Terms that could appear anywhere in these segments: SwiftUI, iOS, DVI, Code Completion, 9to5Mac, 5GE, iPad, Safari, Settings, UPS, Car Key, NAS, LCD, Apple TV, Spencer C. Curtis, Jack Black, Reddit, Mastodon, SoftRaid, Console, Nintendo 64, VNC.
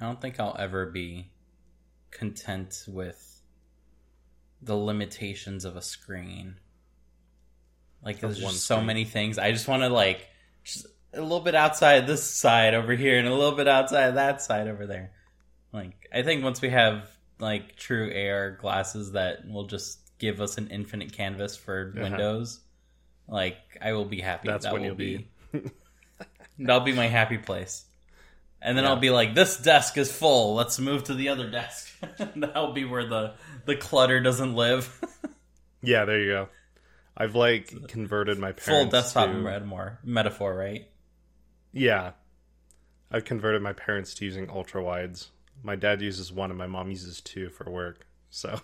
I don't think I'll ever be content with the limitations of a screen. Like, there's just so many things. I just want to, like, just a little bit outside this side over here and a little bit outside that side over there. Like, I think once we have, like, true AR glasses that will just give us an infinite canvas for Windows, like, I will be happy. That's that when will you'll be. That'll be my happy place. And then I'll be like, this desk is full. Let's move to the other desk. That'll be where the clutter doesn't live. Yeah, there you go. I've, like, converted my parents full desktop metaphor, right? Yeah. I've converted my parents to using ultra-wides. My dad uses one and my mom uses two for work, so...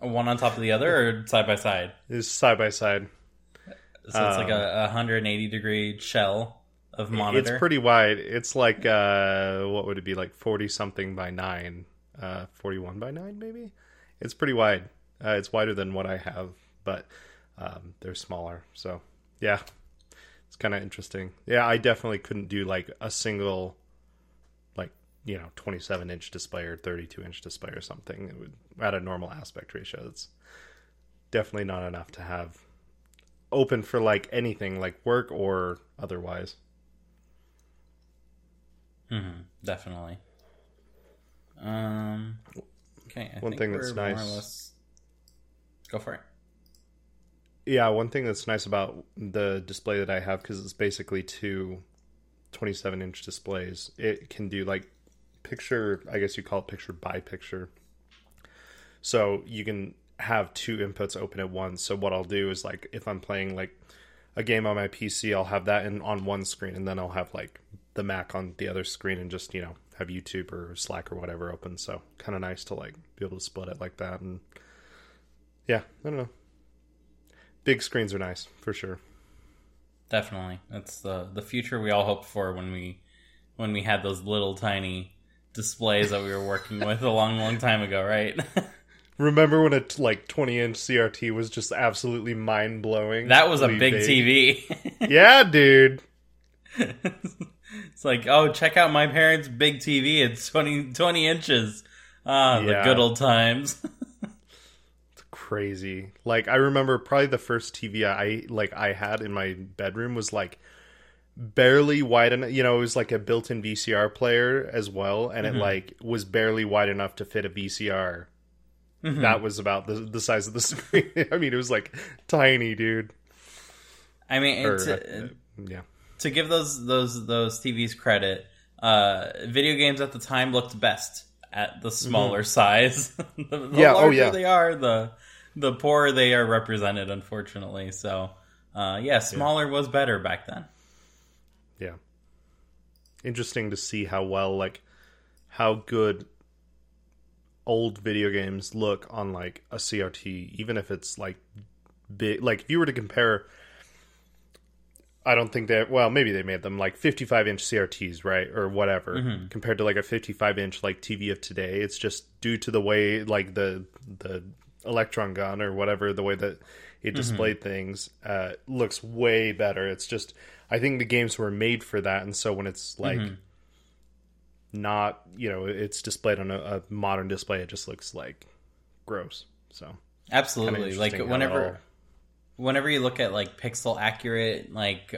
One on top of the other or side by side? It's side by side. So it's like a 180-degree shell of monitor? It's pretty wide. It's like, what would it be, like 40-something by 9? 41 by 9, maybe? It's pretty wide. It's wider than what I have, but... they're smaller, so yeah, it's kind of interesting. Yeah, I definitely couldn't do like a single, like, you know, 27-inch display or 32-inch display or something. It would, at a normal aspect ratio, that's definitely not enough to have open for like anything, like work or otherwise. Definitely. Okay. One thing that's nice. Go for it. Yeah, one thing that's nice about the display that I have, because it's basically two 27-inch displays, it can do like picture, I guess you call it picture by picture. So you can have two inputs open at once. So what I'll do is, like, if I'm playing like a game on my PC, I'll have that in on one screen, and then I'll have like the Mac on the other screen and just, you know, have YouTube or Slack or whatever open. So kind of nice to like be able to split it like that. And yeah, I don't know. Big screens are nice, for sure. Definitely. That's the future we all hoped for when we had those little tiny displays that we were working with a long time ago, right? Remember when a like 20-inch CRT was just absolutely mind-blowing? That was a big TV. Yeah, dude. It's like, oh, check out my parents' big TV. It's 20 inches. The good old times. Crazy. Like, I remember probably the first TV I had in my bedroom was like barely wide enough, you know. It was like a built-in VCR player as well, and it like was barely wide enough to fit a VCR. That was about the size of the screen. I mean, it was like tiny, dude. I mean, to give those TVs credit, video games at the time looked best at the smaller size. The larger they are, the poorer they are represented, unfortunately. So, smaller was better back then. Yeah. Interesting to see how well, like, how good old video games look on, like, a CRT, even if it's, like, big. Like, if you were to compare, I don't think that, well, maybe they made them, like, 55-inch CRTs, right? Or whatever, compared to, like, a 55-inch, like, TV of today. It's just due to the way, like, the electron gun or whatever, the way that it displayed things looks way better. It's just, I think the games were made for that, and so when it's like not, you know, it's displayed on a modern display, it just looks like gross. So absolutely, like, whenever you look at like pixel accurate, like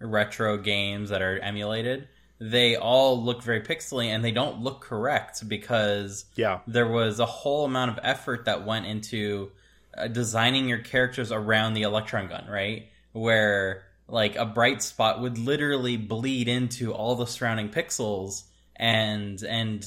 retro games that are emulated, they all look very pixely, and they don't look correct because there was a whole amount of effort that went into designing your characters around the electron gun, right? Where like a bright spot would literally bleed into all the surrounding pixels and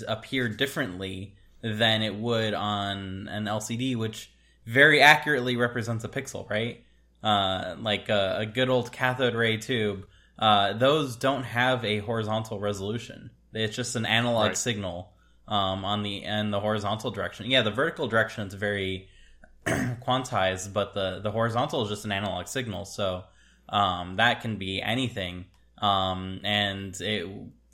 appear differently than it would on an LCD, which very accurately represents a pixel, right? Like a good old cathode ray tube. Those don't have a horizontal resolution. It's just an analog signal on the and the horizontal direction. Yeah, the vertical direction is very quantized, but the horizontal is just an analog signal. So that can be anything. And it,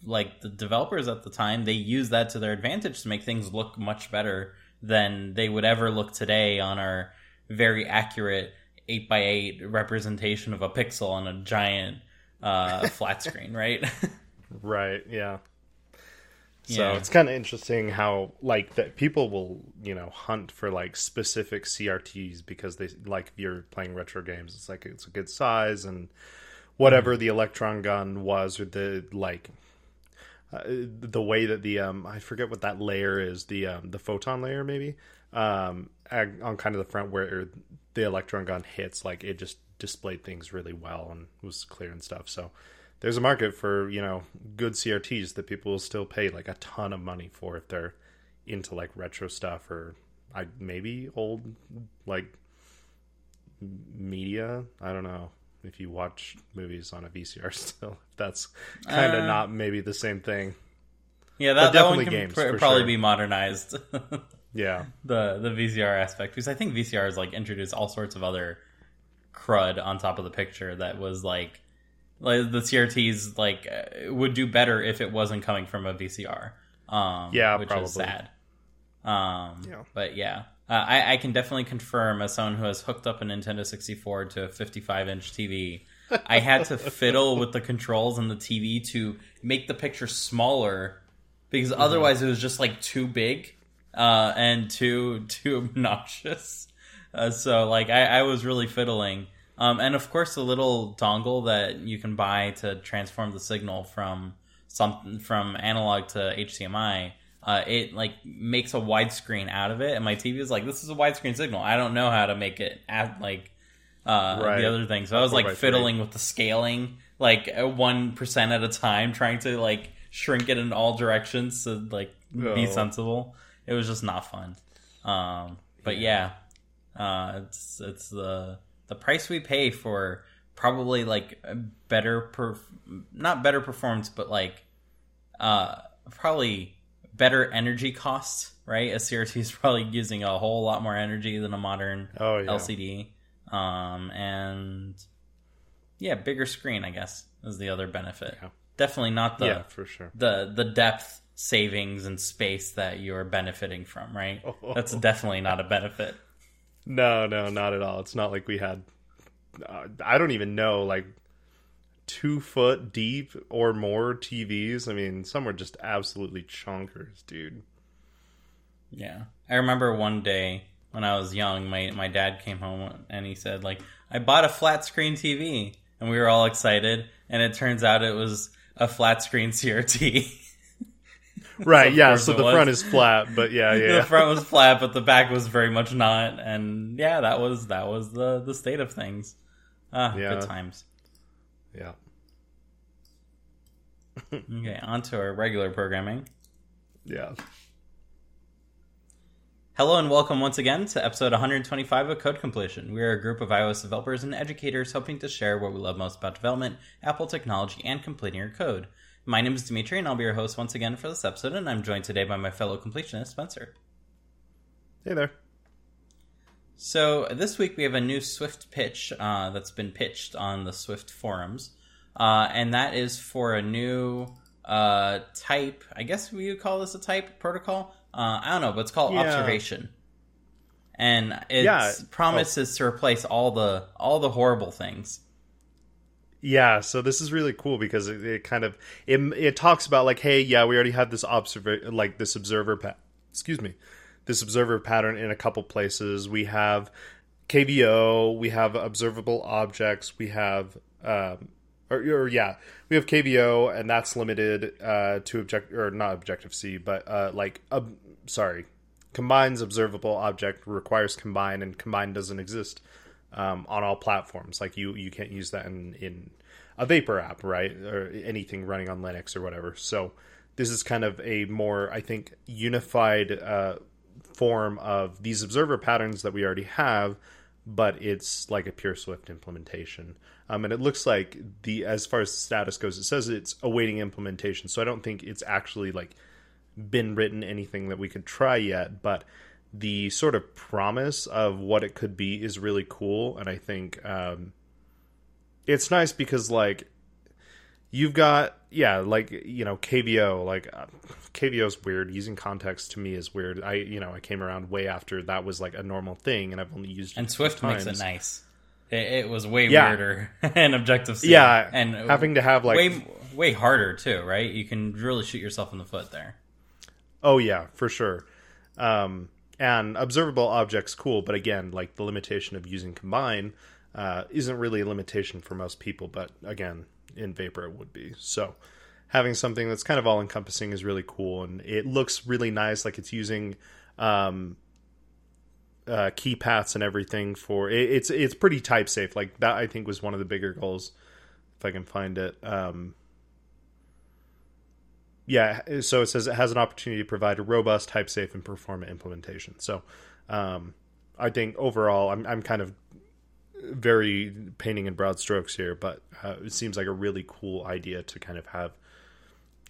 like, the developers at the time, they used that to their advantage to make things look much better than they would ever look today on our very accurate 8x8 representation of a pixel on a giant flat screen, right? Right, yeah. So it's kind of interesting how like that people will, you know, hunt for like specific CRTs because they like, you're playing retro games. It's like, it's a good size and whatever the electron gun was, or the like the way that the I forget what that layer is, the photon layer maybe on kind of the front where the electron gun hits, like it just displayed things really well and was clear and stuff. So there's a market for, you know, good CRTs that people will still pay like a ton of money for if they're into like retro stuff or maybe old like media. I don't know if you watch movies on a VCR still. That's kind of not maybe the same thing. Yeah, that one can games, probably sure. be modernized. Yeah, the VCR aspect, because I think VCRs like introduced all sorts of other crud on top of the picture that was like. Like the CRTs like would do better if it wasn't coming from a VCR. Which probably. Is sad. But yeah, I can definitely confirm, as someone who has hooked up a Nintendo 64 to a 55-inch TV, I had to fiddle with the controls on the TV to make the picture smaller because otherwise it was just like too big and too obnoxious. So like I was really fiddling. And of course, the little dongle that you can buy to transform the signal from analog to HDMI, it like makes a widescreen out of it. And my TV is like, this is a widescreen signal. I don't know how to make it at like the other thing. So I was like fiddling with the scaling, like 1% at a time, trying to like shrink it in all directions to like be sensible. It was just not fun. But it's the. The price we pay for probably like not better performance, but like probably better energy costs, right? A CRT is probably using a whole lot more energy than a modern LCD. And bigger screen, I guess, is the other benefit. Yeah. Definitely not the for sure. the depth savings and space that you're benefiting from, right? That's definitely not a benefit. No, not at all. It's not like we had, I don't even know, like 2 foot deep or more TVs. I mean, some were just absolutely chonkers, dude. Yeah. I remember one day when I was young, my dad came home and he said, like, I bought a flat screen TV. And we were all excited. And it turns out it was a flat screen CRT. Right, yeah, so the front is flat, but yeah. The front was flat, but the back was very much not, and that was the state of things. Good times. Yeah. Okay, on to our regular programming. Yeah. Hello and welcome once again to episode 125 of Code Completion. We are a group of iOS developers and educators hoping to share what we love most about development, Apple technology, and completing your code. My name is Dimitri, and I'll be your host once again for this episode, and I'm joined today by my fellow completionist, Spencer. Hey there. So this week we have a new Swift pitch that's been pitched on the Swift forums, and that is for a new type, I guess we would call this a type protocol? I don't know, but it's called Observation. And it promises to replace all the horrible things. Yeah, so this is really cool because it kind of it talks about like, hey, we already had this observer pattern in a couple places. We have KVO, we have observable objects, we have we have KVO, and that's limited to not Objective-C, but Combine's observable object requires Combine, and Combine doesn't exist. On all platforms, like you can't use that in a Vapor app, right, or anything running on Linux or whatever. So this is kind of a more, I think, unified form of these observer patterns that we already have, but it's like a pure Swift implementation. And it looks like as far as the status goes, it says it's awaiting implementation. So I don't think it's actually like been written anything that we could try yet, but the sort of promise of what it could be is really cool. And I think it's nice because, like, you've got, KVO. Like, KVO's weird. Using context to me is weird. I came around way after that was, like, a normal thing, and I've only used it. And Swift makes it nice. It was way weirder and Objective-C. Yeah, and having to have, like... Way harder, too, right? You can really shoot yourself in the foot there. Oh yeah, for sure. And observable objects, cool, but again, like the limitation of using Combine isn't really a limitation for most people, but again, in Vapor it would be. So having something that's kind of all-encompassing is really cool, and it looks really nice. Like it's using key paths and everything for it. It's pretty type safe. Like that, I think, was one of the bigger goals. If I can find it. Yeah, so it says it has an opportunity to provide a robust, type-safe, and performant implementation. So I think overall, I'm kind of very painting in broad strokes here, but it seems like a really cool idea to kind of have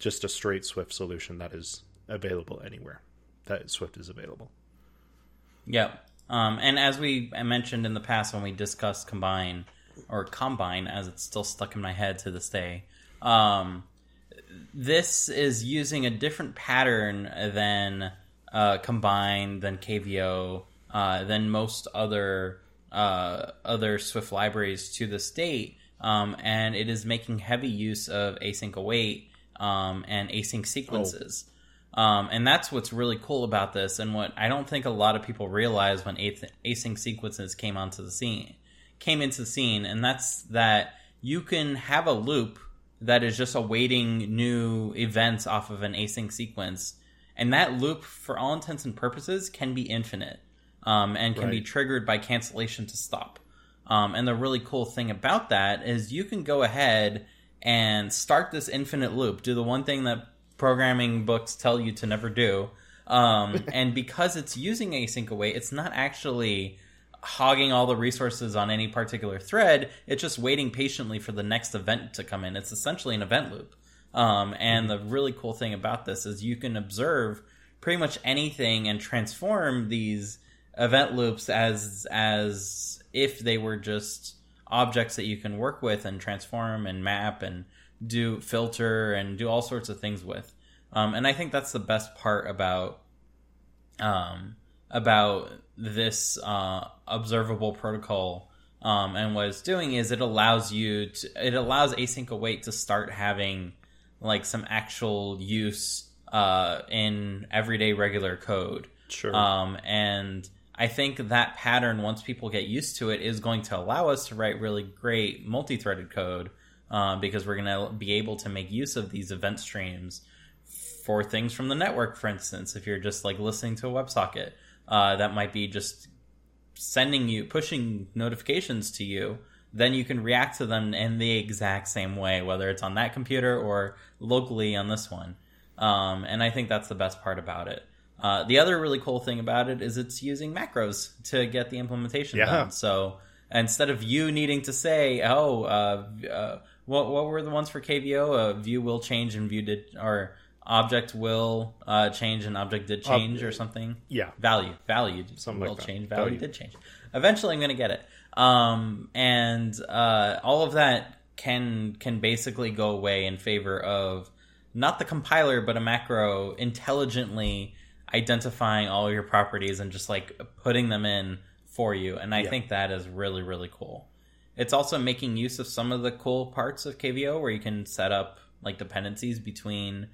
just a straight Swift solution that is available anywhere that Swift is available. Yeah, and as we mentioned in the past when we discussed Combine, or Combine, as it's still stuck in my head to this day, this is using a different pattern than Combine, than KVO, than most other Swift libraries to this date, and it is making heavy use of async await and async sequences. And that's what's really cool about this, and what I don't think a lot of people realize when async sequences came into the scene, and that's that you can have a loop that is just awaiting new events off of an async sequence. And that loop, for all intents and purposes, can be infinite and can be triggered by cancellation to stop. And the really cool thing about that is you can go ahead and start this infinite loop, do the one thing that programming books tell you to never do. And because it's using async await, it's not actually hogging all the resources on any particular thread. It's just waiting patiently for the next event to come in. It's essentially an event loop. And the really cool thing about this is you can observe pretty much anything and transform these event loops as if they were just objects that you can work with and transform and map and do filter and do all sorts of things with. And I think that's the best part about this observable protocol, and what it's doing is it allows async await to start having like some actual use in everyday regular code. Sure. And I think that pattern, once people get used to it, is going to allow us to write really great multi-threaded code because we're going to be able to make use of these event streams for things from the network, for instance, if you're just like listening to a WebSocket. That might be just pushing notifications to you, then you can react to them in the exact same way, whether it's on that computer or locally on this one. And I think that's the best part about it. The other really cool thing about it is it's using macros to get the implementation done. So instead of you needing to say, what were the ones for KVO? View will change and view did, or object will change and object did change or something. Yeah. Value something will like change. Value did change. Eventually I'm going to get it. And all of that can basically go away in favor of not the compiler, but a macro intelligently identifying all of your properties and just like putting them in for you. And I think that is really, really cool. It's also making use of some of the cool parts of KVO where you can set up like dependencies between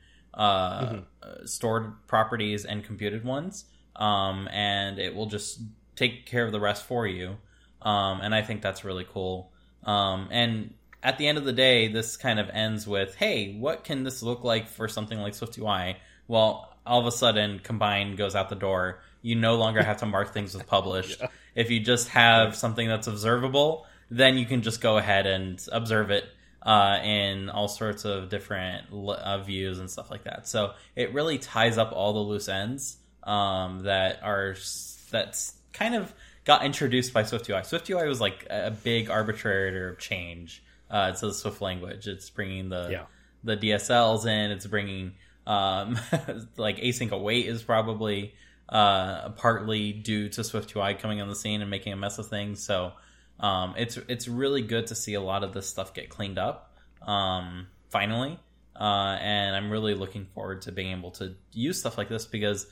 stored properties and computed ones, and it will just take care of the rest for you, and I think that's really cool. And at the end of the day, this kind of ends with, hey, what can this look like for something like SwiftUI? Well, all of a sudden, Combine goes out the door. You no longer have to mark things with published. Yeah. If you just have something that's observable, then you can just go ahead and observe it in all sorts of different views and stuff like that. So it really ties up all the loose ends that's kind of got introduced by SwiftUI. SwiftUI was like a big arbitrator of change to the Swift language. It's bringing the DSLs in. It's bringing like async await is probably partly due to SwiftUI coming on the scene and making a mess of things. So it's really good to see a lot of this stuff get cleaned up, finally. And I'm really looking forward to being able to use stuff like this because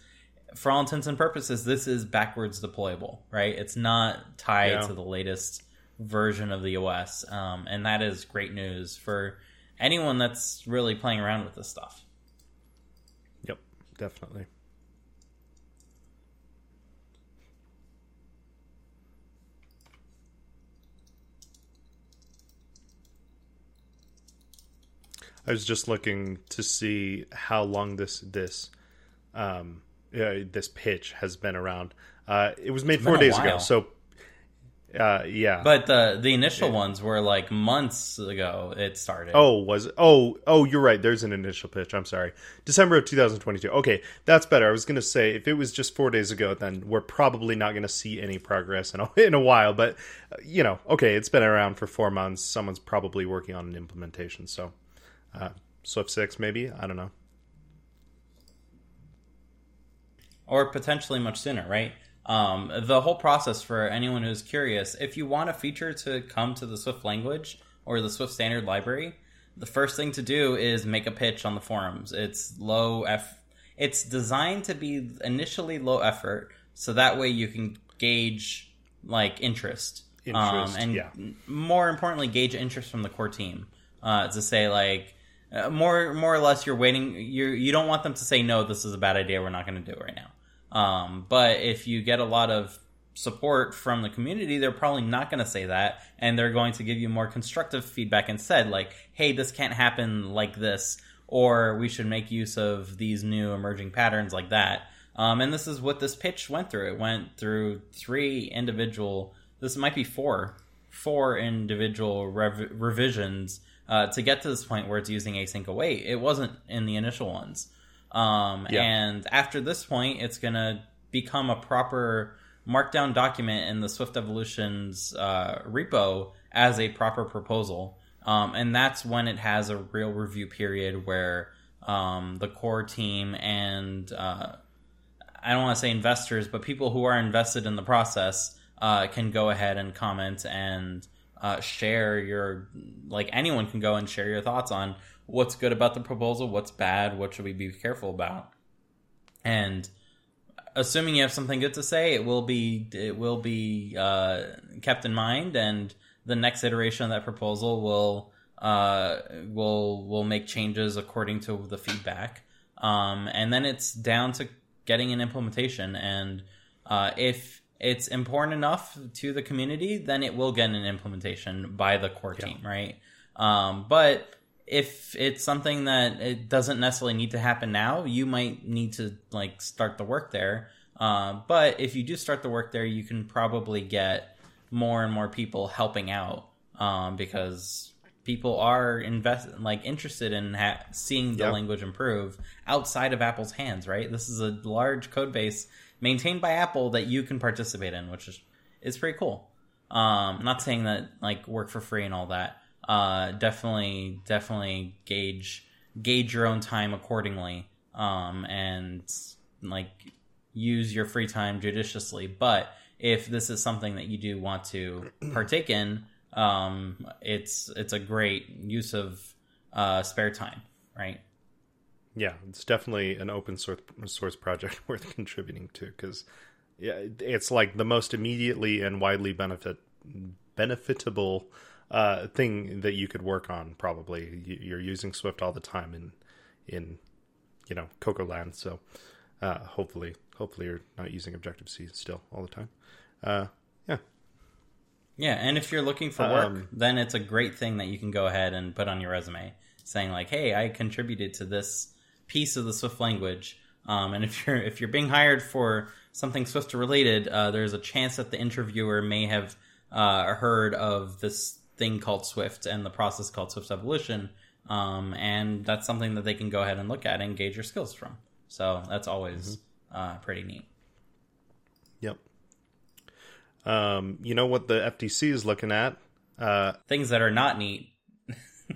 for all intents and purposes, this is backwards deployable, right? It's not tied to the latest version of the OS. And that is great news for anyone that's really playing around with this stuff. Yep, definitely. I was just looking to see how long this pitch has been around. It was made 4 days ago, so yeah. But the initial ones were like months ago it started. Oh, was it? Oh, you're right. There's an initial pitch. I'm sorry. December of 2022. Okay, that's better. I was going to say, if it was just 4 days ago, then we're probably not going to see any progress in a while. But, okay, it's been around for 4 months. Someone's probably working on an implementation. So Swift 6 maybe? I don't know. Or potentially much sooner, right? The whole process, for anyone who's curious, if you want a feature to come to the Swift language or the Swift standard library, the first thing to do is make a pitch on the forums. It's designed to be initially low effort, so that way you can gauge interest and more importantly, gauge interest from the core team. To say more or less, you're waiting. You don't want them to say no. This is a bad idea. We're not going to do it right now. But if you get a lot of support from the community, they're probably not going to say that, and they're going to give you more constructive feedback instead, like, hey, this can't happen like this, or we should make use of these new emerging patterns like that. And this is what this pitch went through. It went through four individual revisions to get to this point where it's using async await. It wasn't in the initial ones. And after this point, it's going to become a proper markdown document in the Swift Evolutions repo as a proper proposal. And that's when it has a real review period where the core team and I don't want to say investors, but people who are invested in the process can go ahead and comment and share anyone can go and share your thoughts on what's good about the proposal, what's bad, what should we be careful about. And assuming you have something good to say, it will be kept in mind, and the next iteration of that proposal will make changes according to the feedback. And then it's down to getting an implementation, and if it's important enough to the community, then it will get an implementation by the core team, right? But if it's something that it doesn't necessarily need to happen now, you might need to start the work there. But if you do start the work there, you can probably get more and more people helping out because people are interested in seeing the language improve outside of Apple's hands, right? This is a large code base maintained by Apple that you can participate in, which is pretty cool. Not saying that work for free and all that. Definitely gauge your own time accordingly, and use your free time judiciously. But if this is something that you do want to partake in, it's a great use of spare time, right? Yeah, it's definitely an open source project worth contributing to, because it's the most immediately and widely benefitable thing that you could work on. Probably you're using Swift all the time in Cocoa Land, so hopefully you're not using Objective-C still all the time. And if you're looking for work, then it's a great thing that you can go ahead and put on your resume, saying hey, I contributed to this piece of the Swift language. And if you're being hired for something Swift related, there's a chance that the interviewer may have heard of this thing called Swift and the process called Swift Evolution, and that's something that they can go ahead and look at and gauge your skills from. So that's always pretty neat. Yep. You know what the FTC is looking at? Things that are not neat.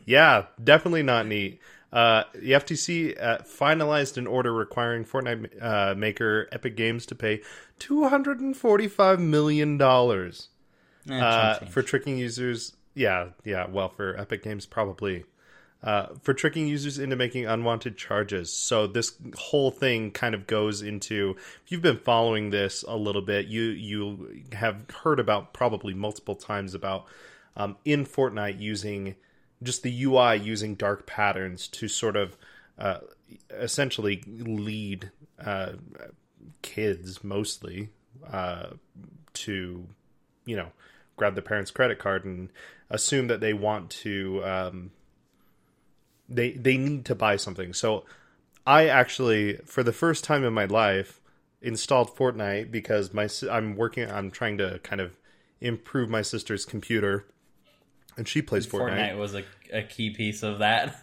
Yeah, definitely not neat. The FTC finalized an order requiring Fortnite maker Epic Games to pay $245 million. For tricking users, well, for Epic Games, probably, for tricking users into making unwanted charges. So this whole thing kind of goes into, if you've been following this a little bit, you have heard about probably multiple times about in Fortnite using just the UI, using dark patterns to sort of essentially lead kids mostly to grab the parents' credit card and assume that they want to they need to buy something. So I actually, for the first time in my life, installed Fortnite because I'm trying to kind of improve my sister's computer, and she plays Fortnite. Fortnite was a key piece of that.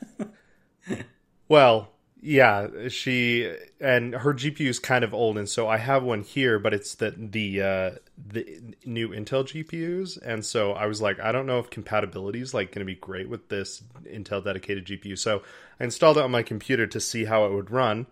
Well, yeah, her GPU is kind of old, and so I have one here, but it's the new Intel GPUs, and so I was like, I don't know if compatibility is like going to be great with this Intel dedicated GPU, so I installed it on my computer to see how it would run.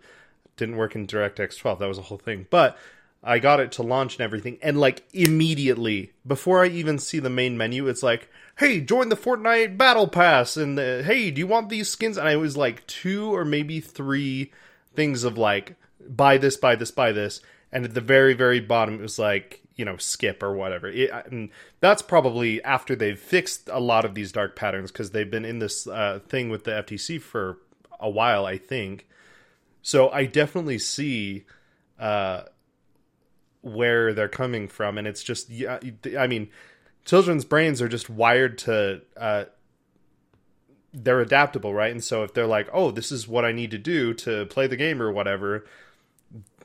Didn't work in DirectX 12. That was a whole thing, but I got it to launch and everything, and like immediately before I even see the main menu, it's like, hey, join the Fortnite battle pass, and hey, do you want these skins? And I was like two or maybe three things of like, buy this, and at the very, very bottom it was like, you know, skip or whatever. And that's probably after they've fixed a lot of these dark patterns, because they've been in this thing with the FTC for a while, I think. So I definitely see where they're coming from, and it's just, yeah, I mean, children's brains are just wired to they're adaptable, right? And so if they're like, oh, this is what I need to do to play the game or whatever,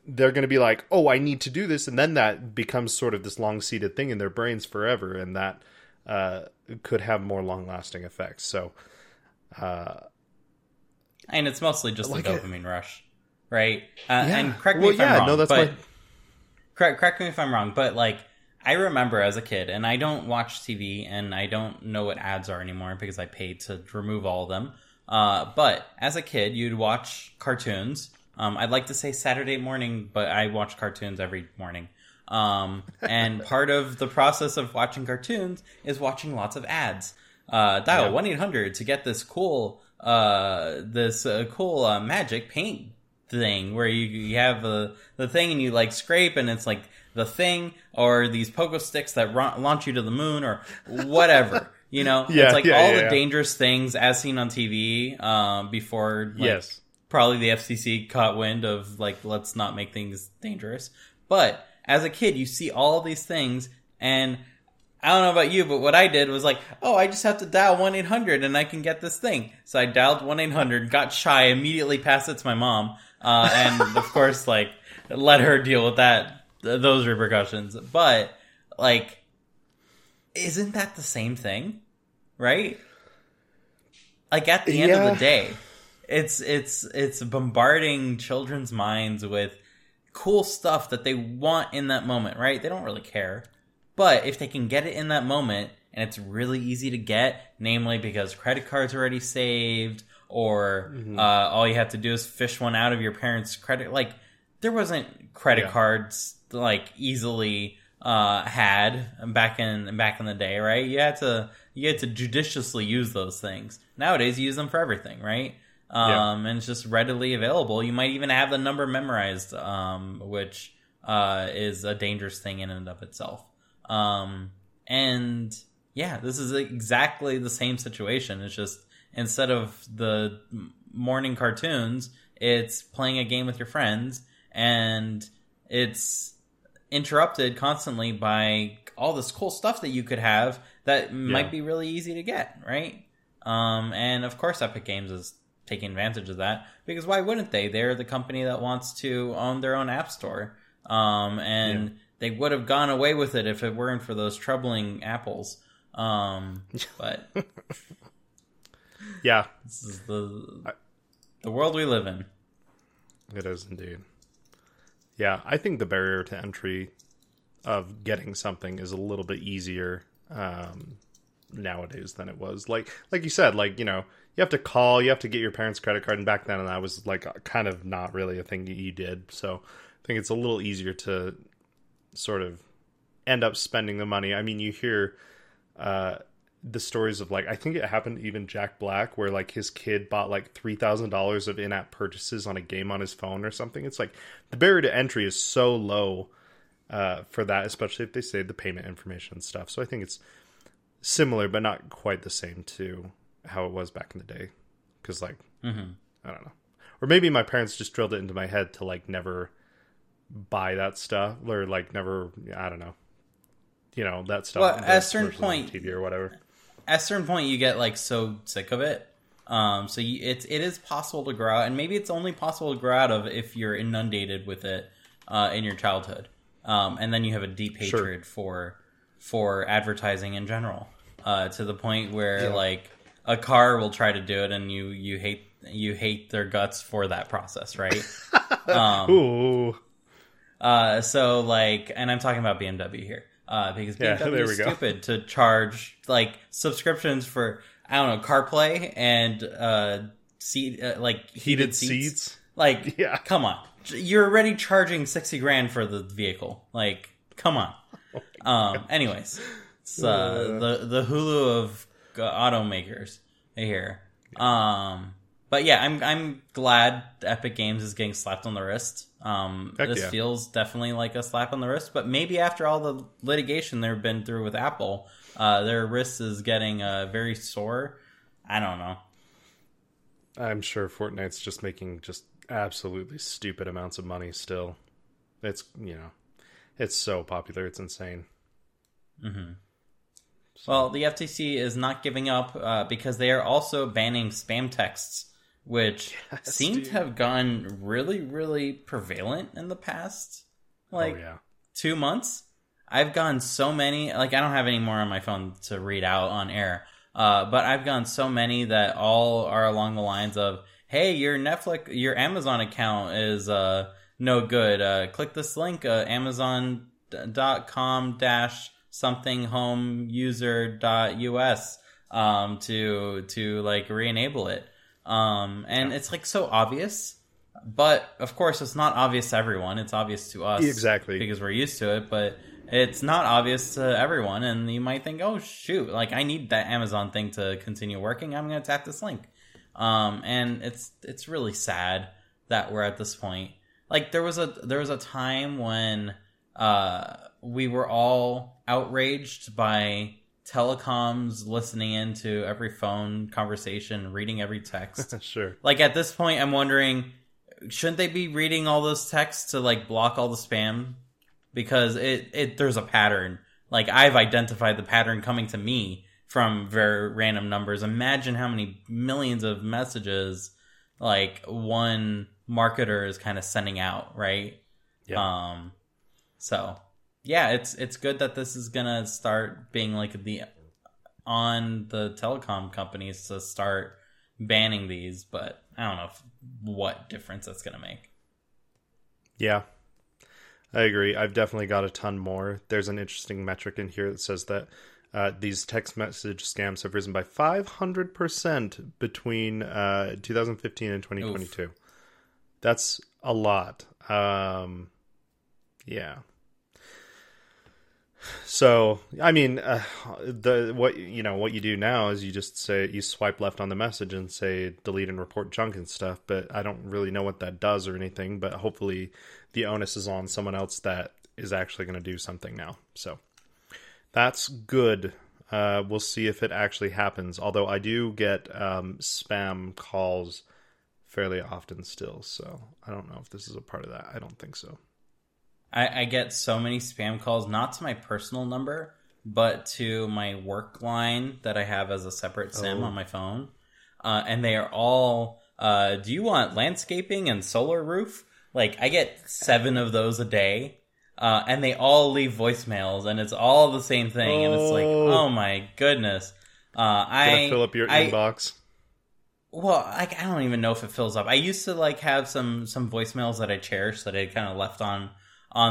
they're going to be like, oh, I need to do this, and then that becomes sort of this long-seated thing in their brains forever, and that could have more long-lasting effects. So and it's mostly just like a dopamine rush, right? Yeah. And correct me if I'm wrong, correct me if I'm wrong, but like, I remember as a kid, and I don't watch TV, and I don't know what ads are anymore because I paid to remove all of them. But as a kid, you'd watch cartoons. I'd like to say Saturday morning, but I watch cartoons every morning. And part of the process of watching cartoons is watching lots of ads. Dial 1-800 to get this cool magic paint thing where you have the thing and you like scrape and it's like the thing, or these pogo sticks that launch you to the moon or whatever, you know. Yeah, it's like all the dangerous things as seen on TV before, like, yes, probably the FCC caught wind of like, let's not make things dangerous. But as a kid, you see all of these things, and I don't know about you, but what I did was like, oh, I just have to dial 1-800 and I can get this thing. So I dialed 1-800, got shy, immediately passed it to my mom, and of course, like, let her deal with that, those repercussions. But like, isn't that the same thing, right? Like, at the end of the day, it's bombarding children's minds with cool stuff that they want in that moment, right? They don't really care. But if they can get it in that moment, and it's really easy to get, namely because credit card's already saved, or all you have to do is fish one out of your parents' credit. Like, there wasn't credit cards like easily had back in the day, right? You had to judiciously use those things. Nowadays, you use them for everything, right? And it's just readily available. You might even have the number memorized, which is a dangerous thing in and of itself. And yeah, this is exactly the same situation. It's just, instead of the morning cartoons, it's playing a game with your friends, and it's interrupted constantly by all this cool stuff that you could have that might be really easy to get, right? And of course Epic Games is taking advantage of that, because why wouldn't they? They're the company that wants to own their own app store. They would have gone away with it if it weren't for those troubling apples. But yeah, this is the world we live in. It is indeed. Yeah, I think the barrier to entry of getting something is a little bit easier nowadays than it was. Like you said, like, you know, you have to call, you have to get your parents' credit card, and back then that was like kind of not really a thing that you did. So I think it's a little easier to sort of end up spending the money. I mean, you hear the stories of, like, I think it happened to even Jack Black, where like his kid bought like $3,000 of in-app purchases on a game on his phone or something. It's like the barrier to entry is so low for that, especially if they say the payment information and stuff. So I think it's similar, but not quite the same to how it was back in the day. Because like, I don't know. Or maybe my parents just drilled it into my head to like never buy that stuff, or like never, I don't know, you know, that stuff. Well, at a certain point, TV or whatever, at a certain point you get like so sick of it So it is possible to grow out, and maybe it's only possible to grow out of if you're inundated with it in your childhood, and then you have a deep hatred for advertising in general, to the point where like a car will try to do it, and you hate their guts for that process, right? Ooh. So like, and I'm talking about BMW here, because BMW is stupid to charge like subscriptions for, I don't know, CarPlay and like heated seats. Like, come on, you're already charging $60,000 for the vehicle. Like, come on. Oh anyways, it's the Hulu of automakers here. But yeah, I'm glad Epic Games is getting slapped on the wrist. This feels definitely like a slap on the wrist, but maybe after all the litigation they've been through with Apple, their wrist is getting very sore. I don't know. I'm sure Fortnite's just making just absolutely stupid amounts of money still. It's, you know, it's so popular, it's insane. Mm-hmm. So. Well, the FTC is not giving up because they are also banning spam texts, which seem to have gotten really, really prevalent in the past, 2 months. I've gotten so many, like I don't have any more on my phone to read out on air, but I've gotten so many that all are along the lines of, hey, your Amazon account is no good. Click this link, amazon.com/something-home-user.us to like re-enable it. It's like so obvious, but of course it's not obvious to everyone. It's obvious to us exactly because we're used to it, but it's not obvious to everyone. And you might think, oh shoot, like I need that Amazon thing to continue working. I'm going to tap this link. And it's really sad that we're at this point. Like there was a time when, we were all outraged by telecoms listening into every phone conversation, reading every text. Sure. Like at this point, I'm wondering, shouldn't they be reading all those texts to like block all the spam? Because there's a pattern. Like I've identified the pattern coming to me from very random numbers. Imagine how many millions of messages like one marketer is kind of sending out, right? Yeah. So yeah, it's good that this is gonna start being like on the telecom companies to start banning these, but I don't know what difference that's gonna make. Yeah, I agree. I've definitely got a ton more. There's an interesting metric in here that says that these text message scams have risen by 500% between 2015 and 2022. Oof. That's a lot. Yeah. So, I mean, what you do now is you just say you swipe left on the message and say delete and report junk and stuff. But I don't really know what that does or anything. But hopefully the onus is on someone else that is actually going to do something now. So that's good. We'll see if it actually happens. Although I do get spam calls fairly often still. So I don't know if this is a part of that. I don't think so. I get so many spam calls, not to my personal number, but to my work line that I have as a separate SIM on my phone. And they are all, do you want landscaping and solar roof? Like, I get 7 of those a day, and they all leave voicemails, and it's all the same thing. And it's like, oh my goodness. Gonna fill up your inbox. Well, like, I don't even know if it fills up. I used to, like, have some voicemails that I cherish that I kind of left on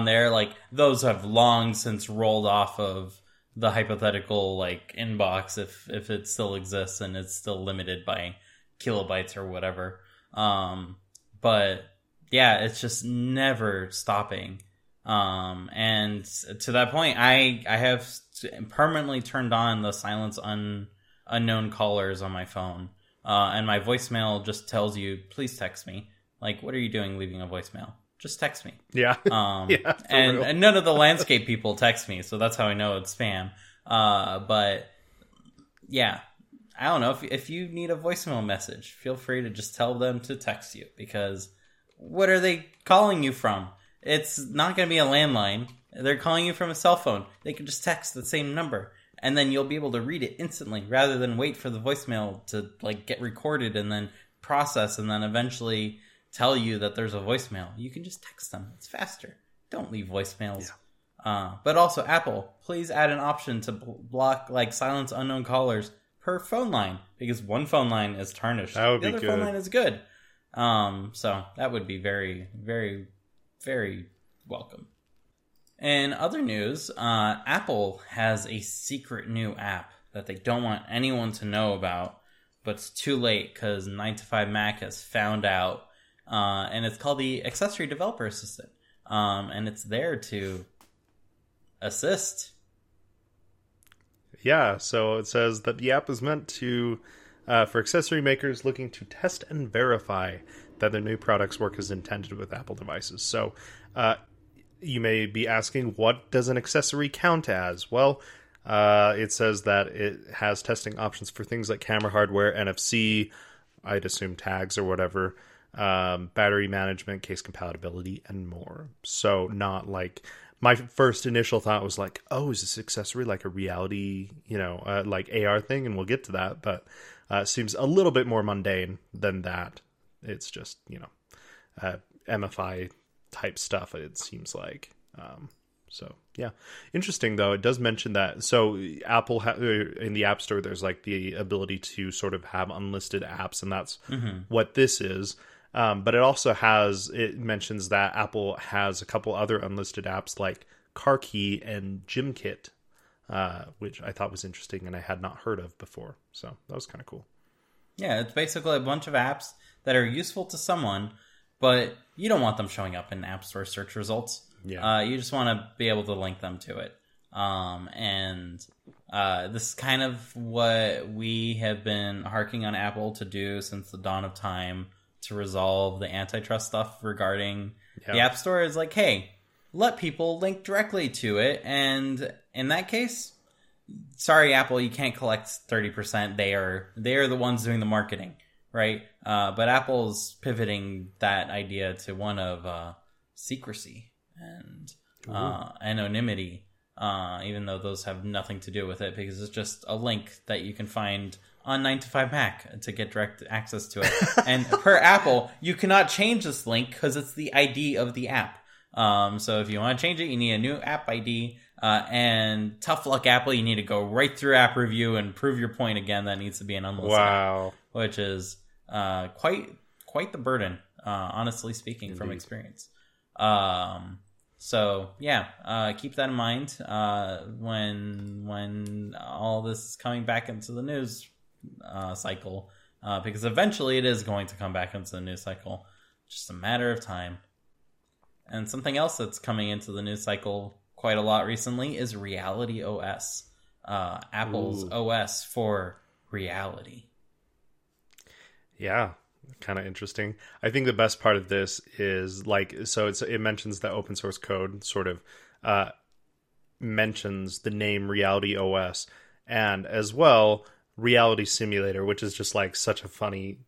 there, like those have long since rolled off of the hypothetical like inbox if it still exists and it's still limited by kilobytes or whatever. But yeah, it's just never stopping. And to that point, I have permanently turned on the silence unknown callers on my phone. And my voicemail just tells you, please text me. Like, what are you doing leaving a voicemail? Just text me. Yeah. Yeah, and none of the landscape people text me, so that's how I know it's spam. But yeah, I don't know. If you need a voicemail message, feel free to just tell them to text you, because what are they calling you from? It's not going to be a landline. They're calling you from a cell phone. They can just text the same number. and then you'll be able to read it instantly rather than wait for the voicemail to like get recorded and then process and then eventually tell you that there's a voicemail. You can just text them. It's faster. Don't leave voicemails. Yeah. But also, Apple, please add an option to block like silence unknown callers per phone line, because one phone line is tarnished. That would be good. The other phone line is good. So that would be very, very, very welcome. In other news, Apple has a secret new app that they don't want anyone to know about, but it's too late because 9to5Mac has found out, and it's called the Accessory Developer Assistant, and it's there to assist. Yeah, so it says that the app is meant to for accessory makers looking to test and verify that their new products work as intended with Apple devices. So you may be asking, what does an accessory count as? Well, it says that it has testing options for things like camera hardware, NFC, I'd assume tags or whatever, battery management, case compatibility, and more. So not like... My first initial thought was like, oh, is this accessory like a reality, like AR thing? And we'll get to that. But it seems a little bit more mundane than that. It's just, MFI type stuff, it seems like. So, yeah. Interesting, though. It does mention that. So Apple, in the App Store, there's like the ability to sort of have unlisted apps. And that's what this is. But it also has, it mentions that Apple has a couple other unlisted apps like Car Key and GymKit, which I thought was interesting and I had not heard of before. So that was kind of cool. Yeah, it's basically a bunch of apps that are useful to someone, but you don't want them showing up in App Store search results. Yeah. You just want to be able to link them to it. This is kind of what we have been harking on Apple to do since the dawn of time, to resolve the antitrust stuff regarding the App Store. Is like, hey, let people link directly to it. And in that case, sorry, Apple, you can't collect 30%. They are the ones doing the marketing, right? But Apple's pivoting that idea to one of secrecy and anonymity, even though those have nothing to do with it, because it's just a link that you can find on 9to5Mac to get direct access to it. And per Apple, you cannot change this link because it's the ID of the app. So if you want to change it, you need a new app ID. And tough luck, Apple, you need to go right through App Review and prove your point again. That needs to be an unlisted app, which is quite the burden, honestly speaking, from experience. So, yeah, keep that in mind when all this is coming back into the news cycle, because eventually it is going to come back into the news cycle. Just a matter of time. And something else that's coming into the news cycle quite a lot recently is Reality OS, Apple's OS for reality. Yeah, kind of interesting. I think the best part of this is it mentions that open source code sort of mentions the name Reality OS, and as well Reality Simulator, which is just like such a funny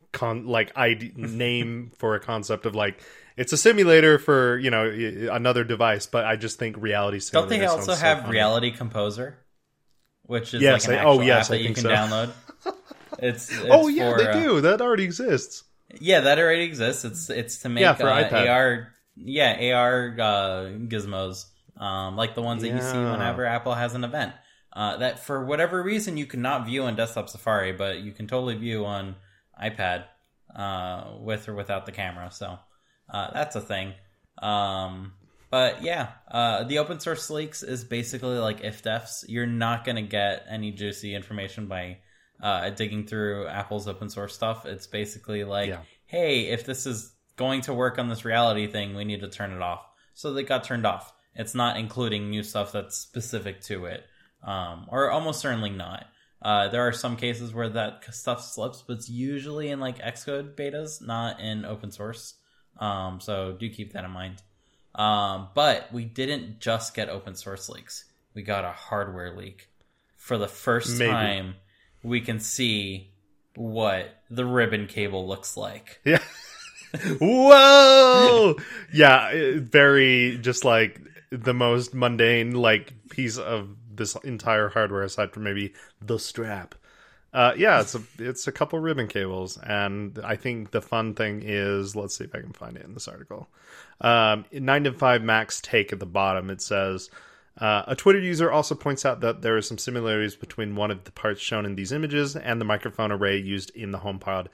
name for a concept of like, it's a simulator for another device. But I just think Reality Simulator. Don't they also have Reality Composer, which is app that you can download? It's they do. That already exists. Yeah, that already exists. It's to make for iPad. AR gizmos, like the ones that you see whenever Apple has an event. That for whatever reason you cannot view on desktop Safari, but you can totally view on iPad with or without the camera. So that's a thing. But yeah, the open source leaks is basically like ifdefs. You're not going to get any juicy information by digging through Apple's open source stuff. It's basically like, hey, if this is going to work on this reality thing, we need to turn it off. So they got turned off. It's not including new stuff that's specific to it. Or almost certainly not. There are some cases where that stuff slips, but it's usually in like Xcode betas, not in open source. So do keep that in mind. But we didn't just get open source leaks. We got a hardware leak. For the first time, we can see what the ribbon cable looks like. Yeah. Whoa! Yeah, very just like the most mundane like piece of this entire hardware aside from maybe the strap. Yeah, it's a couple ribbon cables, and I think the fun thing is, let's see if I can find it in this article. 9to5 Mac's take at the bottom, it says, a Twitter user also points out that there are some similarities between one of the parts shown in these images and the microphone array used in the HomePod.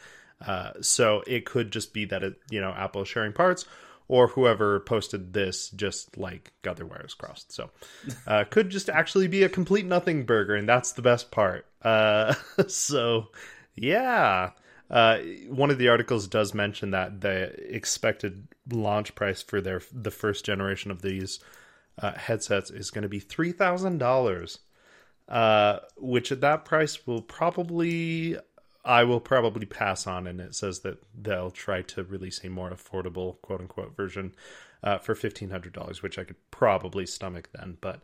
So it could just be that, Apple is sharing parts, or whoever posted this just got their wires crossed. So could just actually be a complete nothing burger, and that's the best part. So, yeah. One of the articles does mention that the expected launch price for the first generation of these headsets is going to be $3,000, which at that price I will probably pass on. And it says that they'll try to release a more affordable, quote unquote, version for $1,500, which I could probably stomach then, but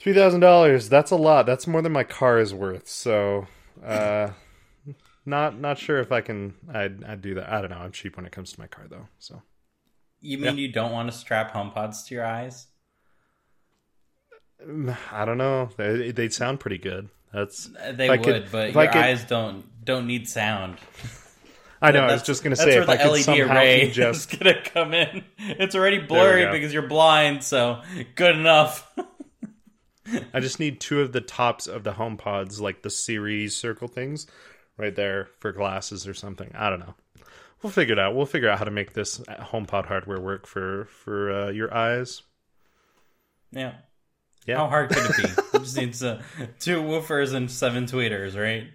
$3,000, that's a lot. That's more than my car is worth. So, not sure if I'd do that. I don't know. I'm cheap when it comes to my car though. So you mean you don't want to strap HomePods to your eyes? I don't know. They'd sound pretty good. Eyes don't need sound. I know. I was just gonna say, if I could somehow just gonna come in. It's already blurry because you're blind, so good enough. I just need two of the tops of the HomePods, like the series circle things, right there for glasses or something. I don't know. We'll figure it out. We'll figure out how to make this HomePod hardware work for your eyes. Yeah. Yeah. How hard could it be? It just needs two woofers and 7 tweeters, right?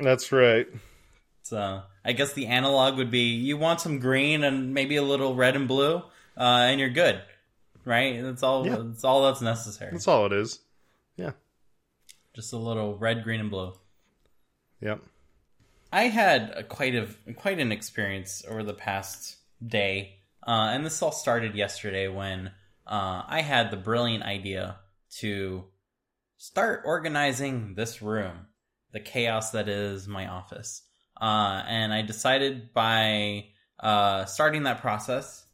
That's right. So I guess the analog would be you want some green and maybe a little red and blue, and you're good, right? That's all. Yeah. That's all that's necessary. That's all it is. Yeah. Just a little red, green, and blue. Yep. I had quite an experience over the past day, and this all started yesterday when I had the brilliant idea to start organizing this room, the chaos that is my office. And I decided by starting that process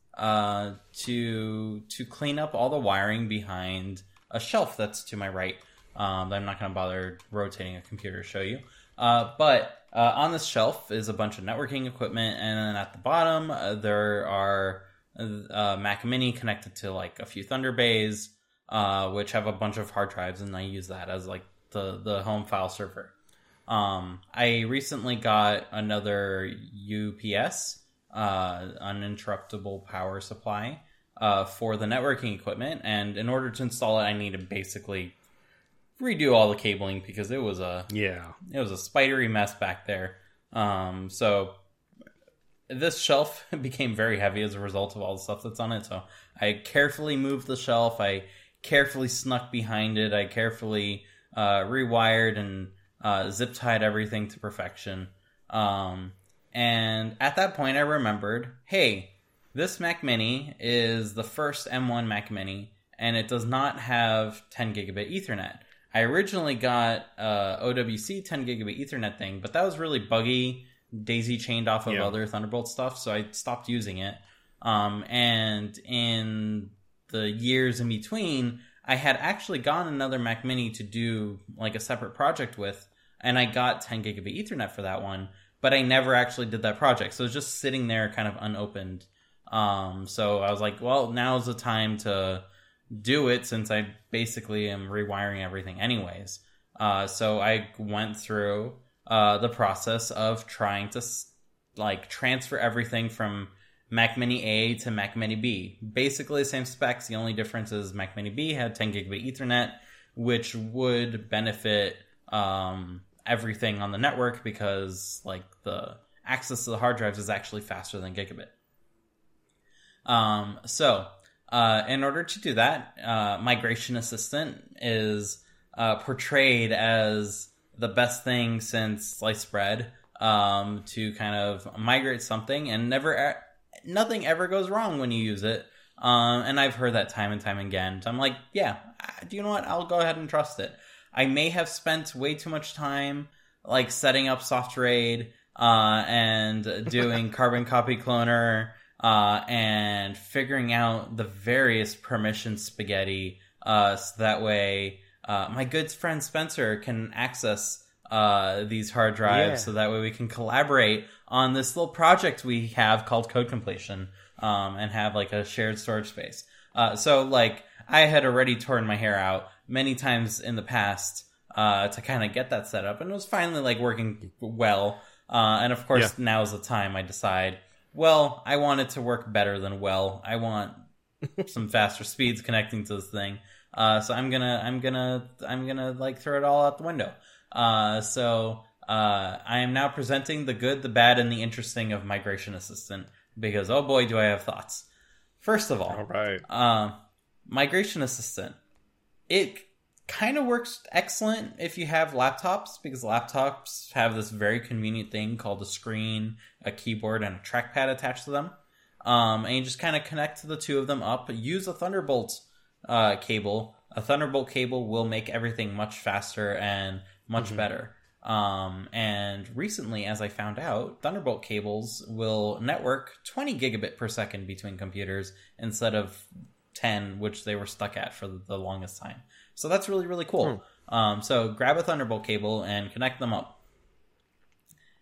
to clean up all the wiring behind a shelf that's to my right. I'm not going to bother rotating a computer to show you. But on this shelf is a bunch of networking equipment. And then at the bottom, there are Mac Mini connected to a few Thunder Bays, which have a bunch of hard drives, and I use that as the home file server. I recently got another UPS, uninterruptible power supply, for the networking equipment, and in order to install it, I need to basically redo all the cabling because it was a spidery mess back there. So this shelf became very heavy as a result of all the stuff that's on it. So I carefully moved the shelf. I carefully snuck behind it. I carefully rewired and zip-tied everything to perfection. And at that point, I remembered, hey, this Mac Mini is the first M1 Mac Mini, and it does not have 10 gigabit Ethernet. I originally got OWC 10 gigabit Ethernet thing, but that was really buggy, daisy-chained off of other Thunderbolt stuff, so I stopped using it. And in the years in between, I had actually gotten another Mac Mini to do a separate project with, and I got 10 gigabit Ethernet for that one, but I never actually did that project. So it was just sitting there kind of unopened. So I was like, well, now's the time to do it since I basically am rewiring everything anyways. So I went through the process of trying to transfer everything from Mac Mini A to Mac Mini B. Basically the same specs. The only difference is Mac Mini B had 10 gigabit Ethernet, which would benefit everything on the network because the access to the hard drives is actually faster than gigabit. So in order to do that, Migration Assistant is portrayed as the best thing since sliced bread to kind of migrate something, and nothing ever goes wrong when you use it. And I've heard that time and time again. So I'm like, yeah, do you know what? I'll go ahead and trust it. I may have spent way too much time setting up SoftRaid and doing Carbon Copy Cloner and figuring out the various permission spaghetti so that way my good friend Spencer can access these hard drives, so that way we can collaborate on this little project we have called Code Completion, and have like a shared storage space. So like I had already torn my hair out many times in the past to kind of get that set up, and it was finally like working well. And of course, now's the time I decide, well, I want it to work better than well. I want some faster speeds connecting to this thing. So I'm gonna like throw it all out the window. So I am now presenting the good, the bad, and the interesting of Migration Assistant, because oh boy, do I have thoughts. First of all right. Migration Assistant. It kind of works excellent if you have laptops, because laptops have this very convenient thing called a screen, a keyboard, and a trackpad attached to them. And you just kind of connect the two of them up. Use a Thunderbolt cable. A Thunderbolt cable will make everything much faster and much better. And recently, as I found out, Thunderbolt cables will network 20 gigabit per second between computers instead of 10, which they were stuck at for the longest time. So that's really, really cool. So grab a Thunderbolt cable and connect them up.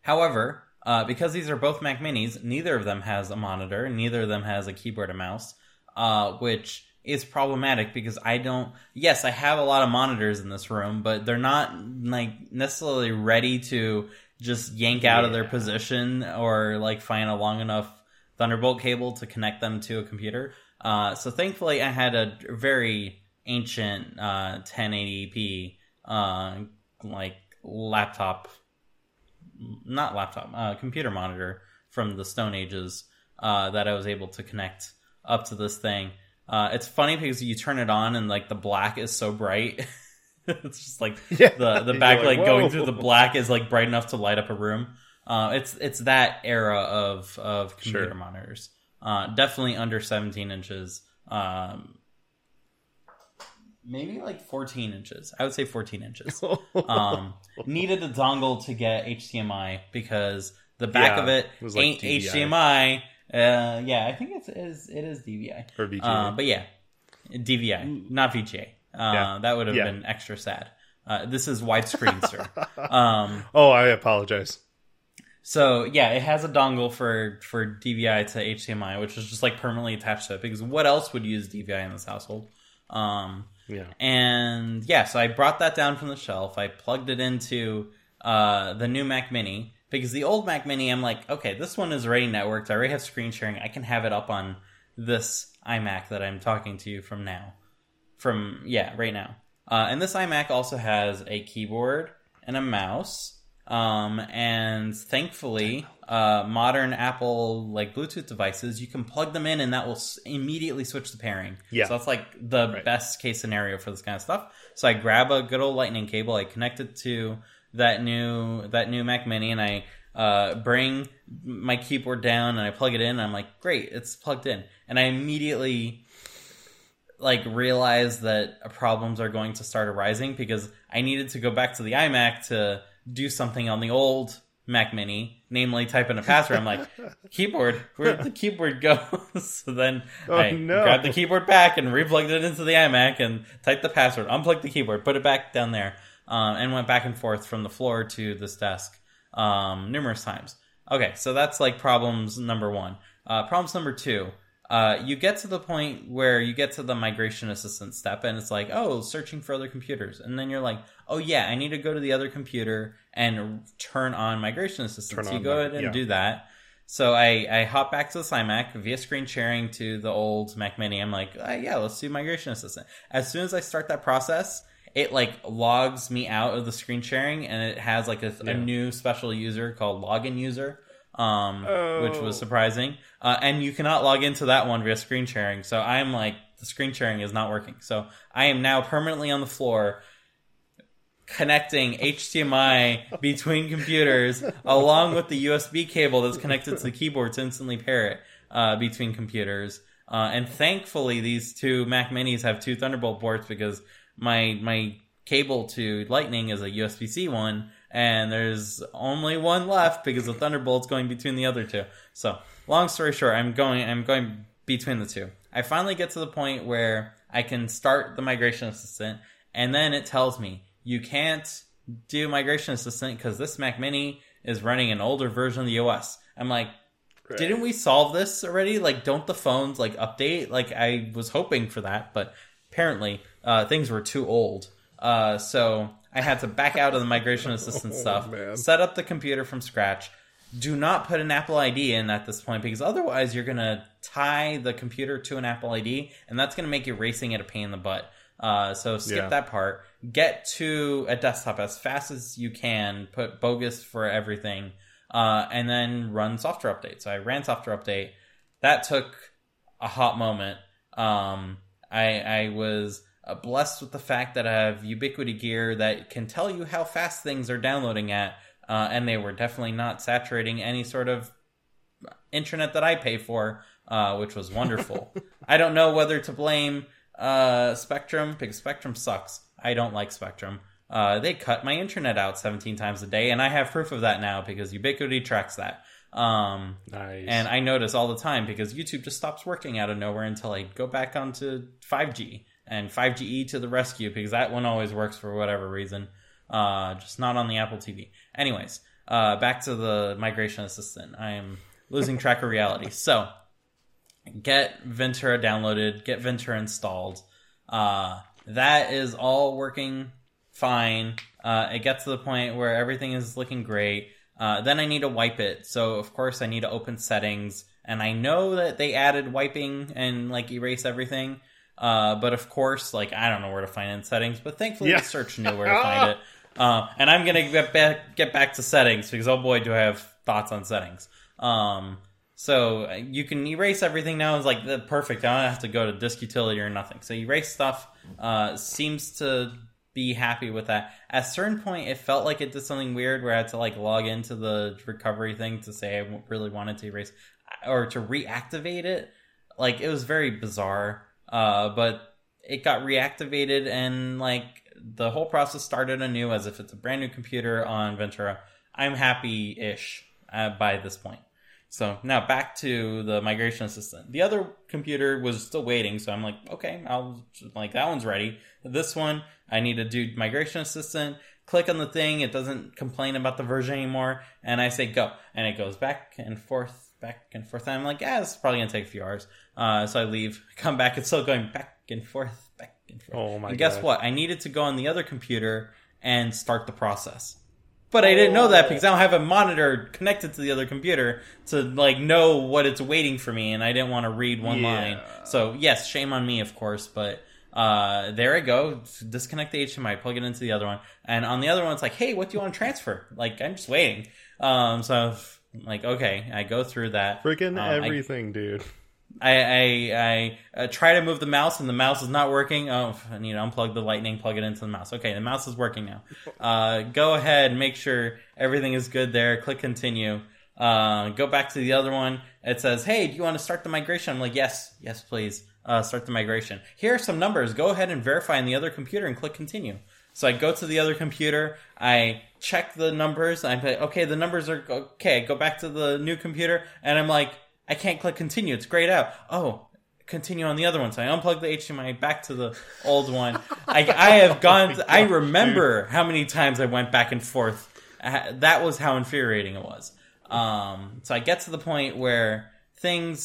However, because these are both Mac Minis, neither of them has a monitor, neither of them has a keyboard and mouse, which is problematic because I don't... Yes, I have a lot of monitors in this room, but they're not like necessarily ready to just yank out of their position or like find a long enough Thunderbolt cable to connect them to a computer. So thankfully, I had a very ancient 1080p like laptop... Not laptop, computer monitor from the Stone Ages that I was able to connect up to this thing. It's funny because you turn it on and like the black is so bright. It's just like the backlight like, going through the black is like bright enough to light up a room. It's that era of computer monitors. Definitely under 17 inches. Maybe like 14 inches. I would say 14 inches. Needed a dongle to get HDMI because the back of it was ain't like HDMI. I think it is DVI. Or VGA. But yeah, DVI, not VGA. That would have been extra sad. This is widescreen, sir. I apologize. So yeah, it has a dongle for DVI to HDMI, which is just like permanently attached to it because what else would use DVI in this household? So I brought that down from the shelf. I plugged it into the new Mac Mini, because the old Mac Mini, I'm like, okay, this one is already networked. I already have screen sharing. I can have it up on this iMac that I'm talking to you from now. Right now. And this iMac also has a keyboard and a mouse. And thankfully, modern Apple like Bluetooth devices, you can plug them in and that will immediately switch the pairing. Yeah. So that's like the best case scenario for this kind of stuff. So I grab a good old lightning cable. I connect it to that new Mac Mini, and I bring my keyboard down and I plug it in, and I'm like, great, it's plugged in. And I immediately like realized that problems are going to start arising because I needed to go back to the iMac to do something on the old Mac Mini, namely type in a password. I'm like, keyboard, where'd the keyboard go? So then I grabbed the keyboard back and replugged it into the iMac and typed the password, unplugged the keyboard, put it back down there. And went back and forth from the floor to this desk numerous times. Okay, so that's like problems number one. Problems number two, you get to the point where you get to the Migration Assistant step, and it's like, oh, searching for other computers. And then you're like, oh yeah, I need to go to the other computer and turn on Migration Assistant. So you go ahead and do that. So I hop back to the iMac via screen sharing to the old Mac Mini. I'm like, let's do Migration Assistant. As soon as I start that process, it like logs me out of the screen sharing, and it has like a new special user called login user, which was surprising. And you cannot log into that one via screen sharing. So I'm like, the screen sharing is not working. So I am now permanently on the floor connecting HDMI between computers along with the USB cable that's connected to the keyboard to instantly pair it between computers. And thankfully, these two Mac Minis have two Thunderbolt ports because my cable to Lightning is a USB-C one, and there's only one left because the Thunderbolt's going between the other two. So, long story short, I'm going between the two. I finally get to the point where I can start the Migration Assistant, And then it tells me, you can't do Migration Assistant because this Mac Mini is running an older version of the OS. I'm like, correct. Didn't we solve this already? Like, don't the phones, like, update? Like, I was hoping for that, but apparently things were too old. So I had to back out of the Migration Assistant stuff, man. Set up the computer from scratch. Do not put an Apple ID in at this point, because otherwise you're going to tie the computer to an Apple ID, and that's going to make erasing it a pain in the butt. So skip that part. Get to a desktop as fast as you can. Put bogus for everything. And then run software update. So I ran software update. That took a hot moment. I was blessed with the fact that I have Ubiquiti gear that can tell you how fast things are downloading at. And they were definitely not saturating any sort of internet that I pay for, which was wonderful. I don't know whether to blame Spectrum, because Spectrum sucks. I don't like Spectrum. They cut my internet out 17 times a day, and I have proof of that now because Ubiquiti tracks that. Nice. And I notice all the time because YouTube just stops working out of nowhere until I go back onto 5G, and 5GE to the rescue, because that one always works for whatever reason. Just not on the Apple TV. Anyways, back to the Migration Assistant. I am losing track of reality. So, get Ventura downloaded, get Ventura installed. That is all working fine. It gets to the point where everything is looking great. Then I need to wipe it. So, of course, I need to open settings. And I know that they added wiping and, like, erase everything. But, of course, like, I don't know where to find it in settings. But thankfully, the search knew where to find it. And I'm going to get back to settings, because, oh boy, do I have thoughts on settings. So you can erase everything now. It's like, perfect. I don't have to go to disk utility or nothing. So erase stuff. Seems to be happy with that. At a certain point, it felt like it did something weird where I had to, like, log into the recovery thing to say I really wanted to erase or to reactivate it. Like, it was very bizarre. But it got reactivated, and, like, the whole process started anew as if it's a brand new computer on Ventura. I'm happy-ish by this point. So now back to the Migration Assistant. The other computer was still waiting, so I'm like, okay, I'll, like, that one's ready. This one, I need to do Migration Assistant. Click on the thing. It doesn't complain about the version anymore. And I say go. And it goes back and forth. And I'm like, yeah, it's probably going to take a few hours. So I leave, come back. It's still going back and forth. Oh, my God. And guess what? I needed to go on the other computer and start the process. But I didn't know that because I don't have a monitor connected to the other computer to, like, know what it's waiting for me. And I didn't want to read one line. So, yes, shame on me, of course. But there I go. Disconnect the HDMI. Plug it into the other one. And on the other one, it's like, hey, what do you want to transfer? Like, I'm just waiting. So I've... like, okay, I go through that. Freaking everything, dude. I try to move the mouse, and the mouse is not working. Oh, I need to unplug the lightning, plug it into the mouse. Okay, the mouse is working now. Go ahead, make sure everything is good there. Click continue. Go back to the other one. It says, hey, do you want to start the migration? I'm like, yes, please. Start the migration. Here are some numbers. Go ahead and verify on the other computer and click continue. So I go to the other computer, I check the numbers, I'm like, okay, the numbers are okay, I go back to the new computer, and I'm like, I can't click continue, it's grayed out. Oh, continue on the other one. So I unplug the HDMI back to the old one. I have gone, I remember how many times I went back and forth. That was how infuriating it was. So I get to the point where things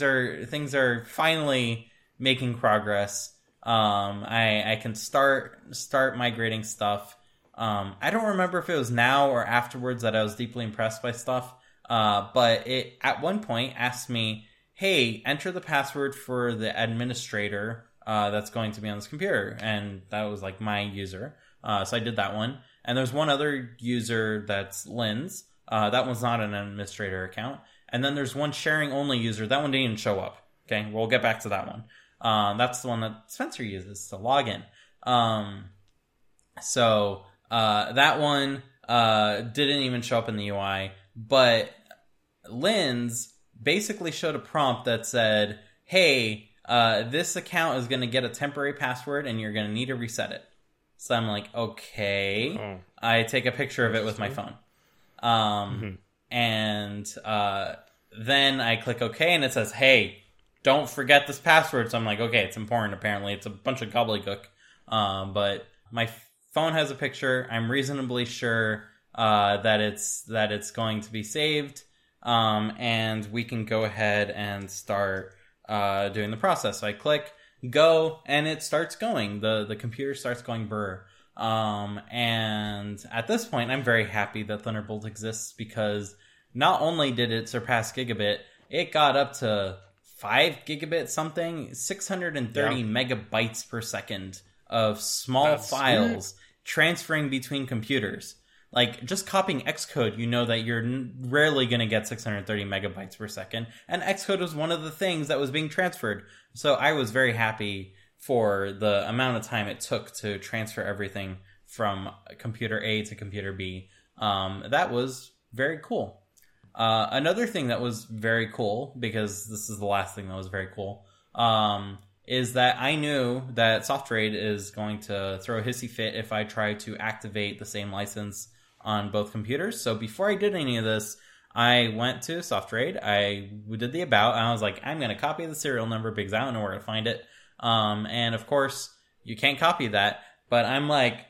are finally making progress. I can start migrating stuff. I don't remember if it was now or afterwards that I was deeply impressed by stuff. But it at one point asked me, hey, enter the password for the administrator, that's going to be on this computer. And that was, like, my user. So I did that one. And there's one other user that's Lynn's. That one's not an administrator account. And then there's one sharing only user. That one didn't even show up. Okay. We'll get back to that one. That's the one that Spencer uses to log in. So that one didn't even show up in the UI, but Lynn's basically showed a prompt that said, hey, this account is going to get a temporary password and you're going to need to reset it. So I'm like, okay. Oh. I take a picture of it with my phone. And then I click okay, and it says, hey, don't forget this password. So I'm like, okay, it's important. Apparently, it's a bunch of gobbledygook. But my phone has a picture. I'm reasonably sure that it's going to be saved, and we can go ahead and start doing the process. So I click go, and it starts going. The computer starts going brr. And at this point, I'm very happy that Thunderbolt exists, because not only did it surpass gigabit, it got up to 5 gigabit something, 630 megabytes per second of small files transferring between computers. Like, just copying Xcode, you know that you're rarely going to get 630 megabytes per second. And Xcode was one of the things that was being transferred. So I was very happy for the amount of time it took to transfer everything from computer A to computer B. That was very cool. Another thing that was very cool, because this is the last thing that was very cool, is that I knew that SoftRaid is going to throw a hissy fit if I try to activate the same license on both computers. So before I did any of this, I went to SoftRaid, I did the about, and I was like, I'm going to copy the serial number because I don't know where to find it. And of course, you can't copy that, but I'm like,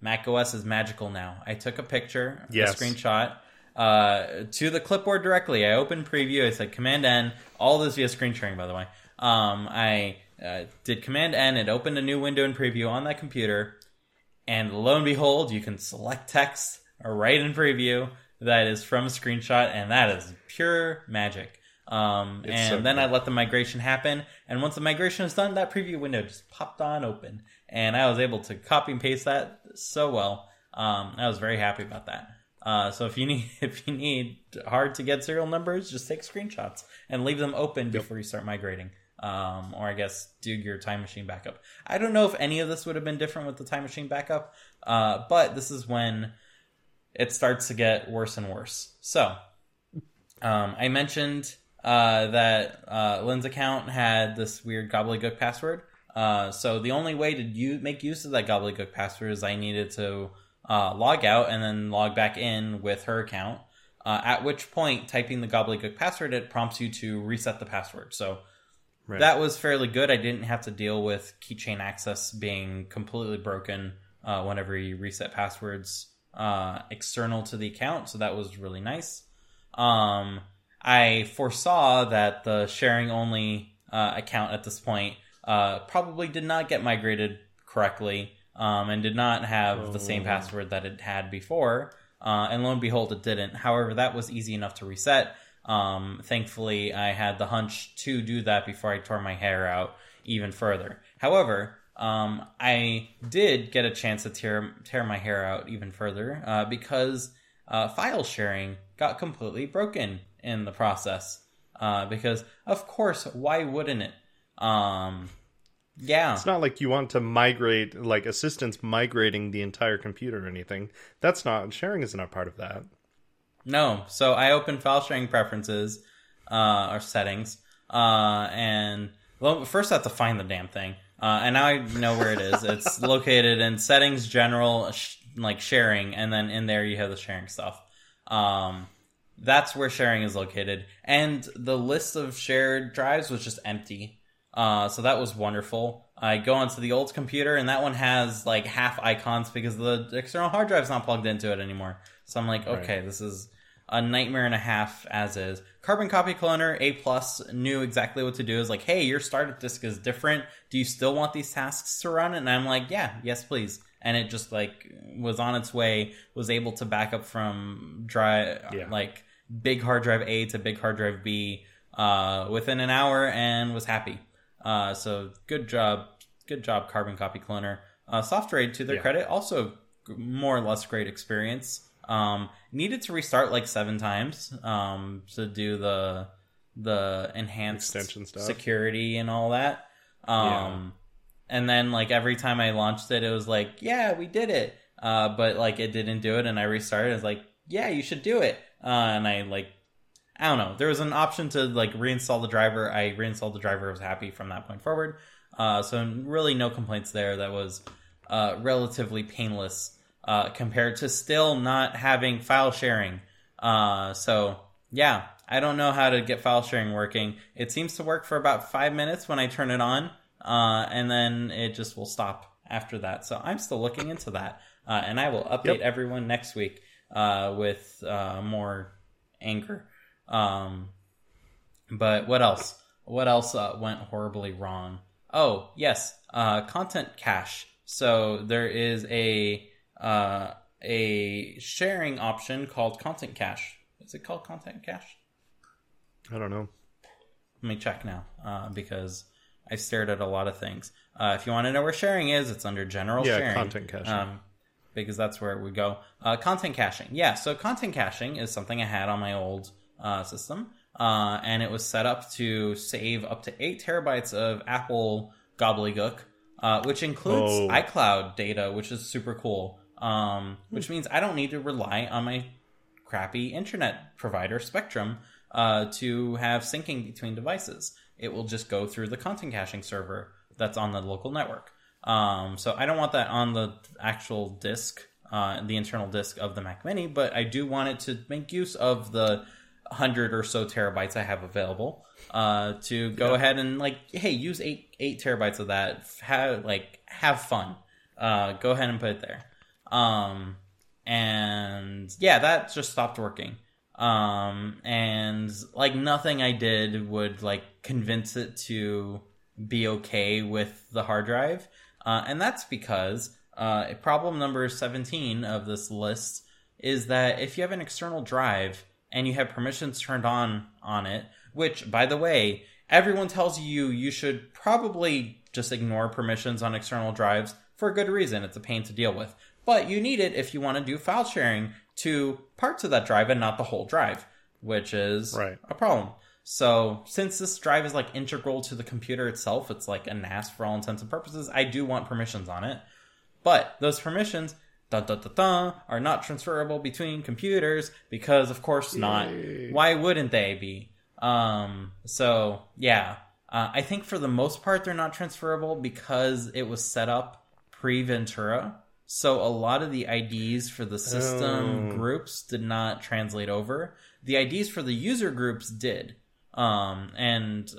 Mac OS is magical now. I took a picture, a screenshot, to the clipboard directly. I opened Preview, I said Command N, all this via screen sharing, by the way. I did Command N, it opened a new window in Preview on that computer, and lo and behold, you can select text right in Preview that is from a screenshot, and that is pure magic. Then I let the migration happen, and once the migration is done, that preview window just popped on open, and I was able to copy and paste that so well. I was very happy about that. So if you need hard to get serial numbers, just take screenshots and leave them open before you start migrating. Or I guess do your Time Machine backup. I don't know if any of this would have been different with the Time Machine backup, but this is when it starts to get worse and worse. So I mentioned that Lynn's account had this weird gobbledygook password. So the only way to make use of that gobbledygook password is I needed to log out and then log back in with her account, at which point, typing the gobbledygook password, it prompts you to reset the password. So that was fairly good. I didn't have to deal with keychain access being completely broken whenever you reset passwords external to the account. So that was really nice. I foresaw that the sharing-only account at this point probably did not get migrated correctly and did not have the same password that it had before. And lo and behold, it didn't. However, that was easy enough to reset. Thankfully, I had the hunch to do that before I tore my hair out even further. However, I did get a chance to tear my hair out even further because file sharing got completely broken in the process, because of course, why wouldn't it? It's not like you want to migrate, like Assistant's migrating the entire computer or anything. That's not, sharing is not part of that. No. So I opened file sharing preferences, or settings, and well, first I have to find the damn thing. And now I know where it is. It's located in settings, general, like sharing. And then in there you have the sharing stuff. That's where sharing is located. And the list of shared drives was just empty. So that was wonderful. I go onto the old computer, and that one has like half icons because the external hard drive's not plugged into it anymore. So I'm like, okay, this is a nightmare and a half as is. Carbon Copy Cloner, A+, knew exactly what to do. It was like, hey, your startup disk is different. Do you still want these tasks to run? And I'm like, yeah, yes, please. And it just like was on its way, was able to back up from like big hard drive A to big hard drive B within an hour, and was happy. So good job, Carbon Copy Cloner. SoftRaid, to their credit, also more or less great experience. Needed to restart like 7 times to do the enhanced extension stuff, security, and all that. And then like every time I launched it, it was like, yeah, we did it, but like it didn't do it, and I restarted. I was like, yeah, you should do it. And I like, I don't know. There was an option to like reinstall the driver. I reinstalled the driver. I was happy from that point forward. So really no complaints there. That was relatively painless compared to still not having file sharing. So yeah, I don't know how to get file sharing working. It seems to work for about 5 minutes when I turn it on, and then it just will stop after that. So I'm still looking into that. And I will update everyone next week with more anger. But what else? What else went horribly wrong? Oh, yes, content cache. So there is a sharing option called content cache. Is it called content cache? I don't know. Let me check now because I stared at a lot of things. If you want to know where sharing is, it's under general sharing. Yeah, content cache. Because that's where it would go. Content caching. Yeah, so content caching is something I had on my old system. And it was set up to save up to 8 terabytes of Apple gobbledygook, which includes iCloud data, which is super cool. Which means I don't need to rely on my crappy internet provider, Spectrum, to have syncing between devices. It will just go through the content caching server that's on the local network. So I don't want that on the actual disk, the internal disk of the Mac Mini, but I do want it to make use of the 100 or so terabytes I have available, to go ahead and, like, hey, use eight terabytes of that. Have fun. Go ahead and put it there. And yeah, that just stopped working. And like nothing I did would like convince it to be okay with the hard drive. And that's because, problem number 17 of this list is that if you have an external drive and you have permissions turned on it, which, by the way, everyone tells you you should probably just ignore permissions on external drives for a good reason. It's a pain to deal with. But you need it if you want to do file sharing to parts of that drive and not the whole drive, which is a problem. So since this drive is like integral to the computer itself, it's like a NAS for all intents and purposes, I do want permissions on it. But those permissions are not transferable between computers because, of course, not. Why wouldn't they be? So, yeah. I think for the most part, they're not transferable because it was set up pre-Ventura. So a lot of the IDs for the system groups did not translate over. The IDs for the user groups did. And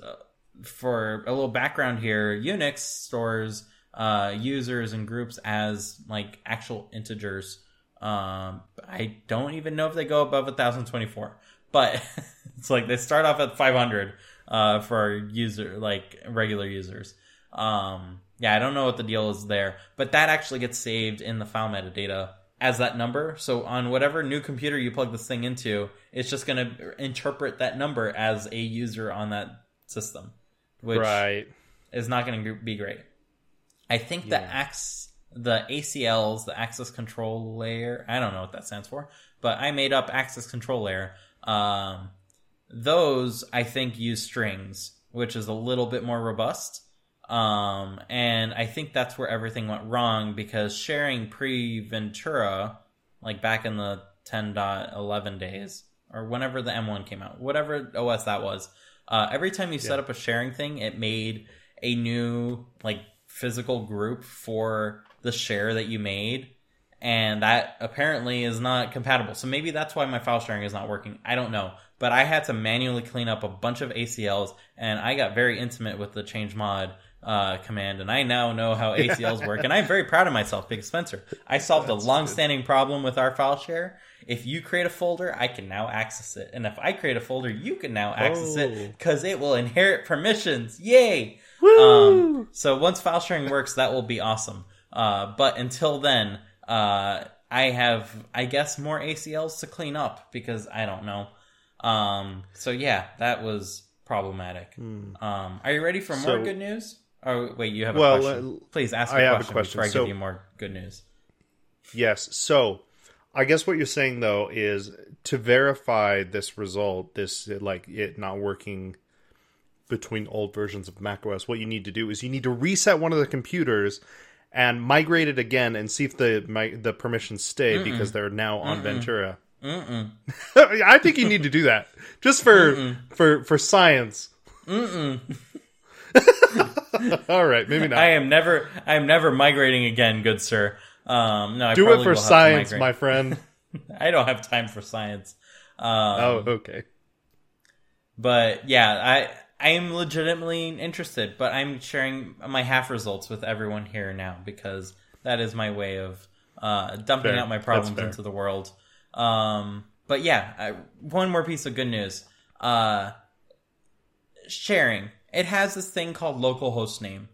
for a little background here, Unix stores users and groups as like actual integers. I don't even know if they go above 1024, but it's like they start off at 500 for user, like regular users. Yeah, I don't know what the deal is there, but that actually gets saved in the file metadata as that number. So on whatever new computer you plug this thing into, it's just going to interpret that number as a user on that system, which is not going to be great. I think the ACLs, the access control layer, I don't know what that stands for, but I made up access control layer. Those, I think, use strings, which is a little bit more robust. And I think that's where everything went wrong, because sharing pre-Ventura, like back in the 10.11 days, or whenever the M1 came out, whatever OS that was, every time you set up a sharing thing, it made a new, like, physical group for the share that you made, and that apparently is not compatible. So maybe that's why my file sharing is not working. I don't know, but I had to manually clean up a bunch of ACLs, and I got very intimate with the change mod command, and I now know how ACLs work, and I'm very proud of myself. Big Spencer, I solved a long-standing problem with our file share. If you create a folder, I can now access it, and if I create a folder, you can now access it, because it will inherit permissions. Yay! So once file sharing works, that will be awesome. But until then, I have, I guess, more ACLs to clean up, because I don't know. So yeah, that was problematic. Are you ready for more good news? Oh, wait, you have a question. Please ask me a question before I give you more good news. Yes. So I guess what you're saying, though, is to verify this result, this, like, it not working between old versions of macOS, what you need to do is you need to reset one of the computers and migrate it again and see if the permissions stay, because they're now on Ventura. I think you need to do that just for science. All right, maybe not. I am never migrating again, good sir. No, I do it for science, my friend. I don't have time for science. But yeah, I. I am legitimately interested, but I'm sharing my half results with everyone here now because that is my way of dumping out my problems into the world. But yeah, one more piece of good news. Sharing. It has this thing called local host name,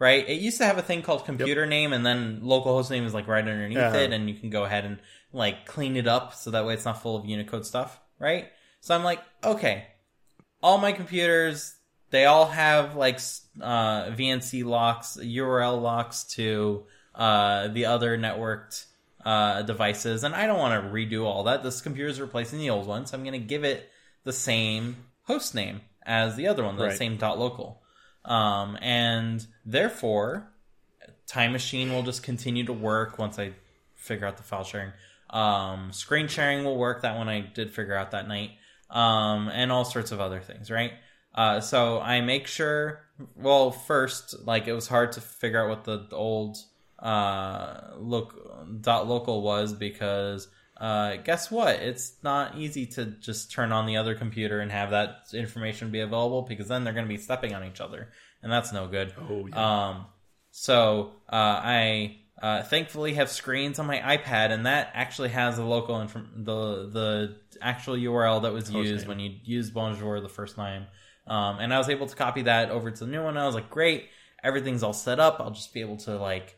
right? It used to have a thing called computer name, and then local host name is like right underneath it, and you can go ahead and like clean it up so that way it's not full of Unicode stuff, right? So I'm like, okay, all my computers, they all have like VNC locks, URL locks to the other networked devices, and I don't want to redo all that. This computer is replacing the old one, so I'm going to give it the same host name as the other one, the same .local. And therefore, Time Machine will just continue to work once I figure out the file sharing. Screen sharing will work. That one I did figure out that night. And all sorts of other things, right? So I make sure... Well, first, like, it was hard to figure out what the old .local was because... guess what? It's not easy to just turn on the other computer and have that information be available because then they're going to be stepping on each other, and that's no good. Oh, yeah. So I thankfully have screens on my iPad, and that actually has the local the actual URL that was used when you used Bonjour the first time, and I was able to copy that over to the new one. I was like, great, everything's all set up. I'll just be able to like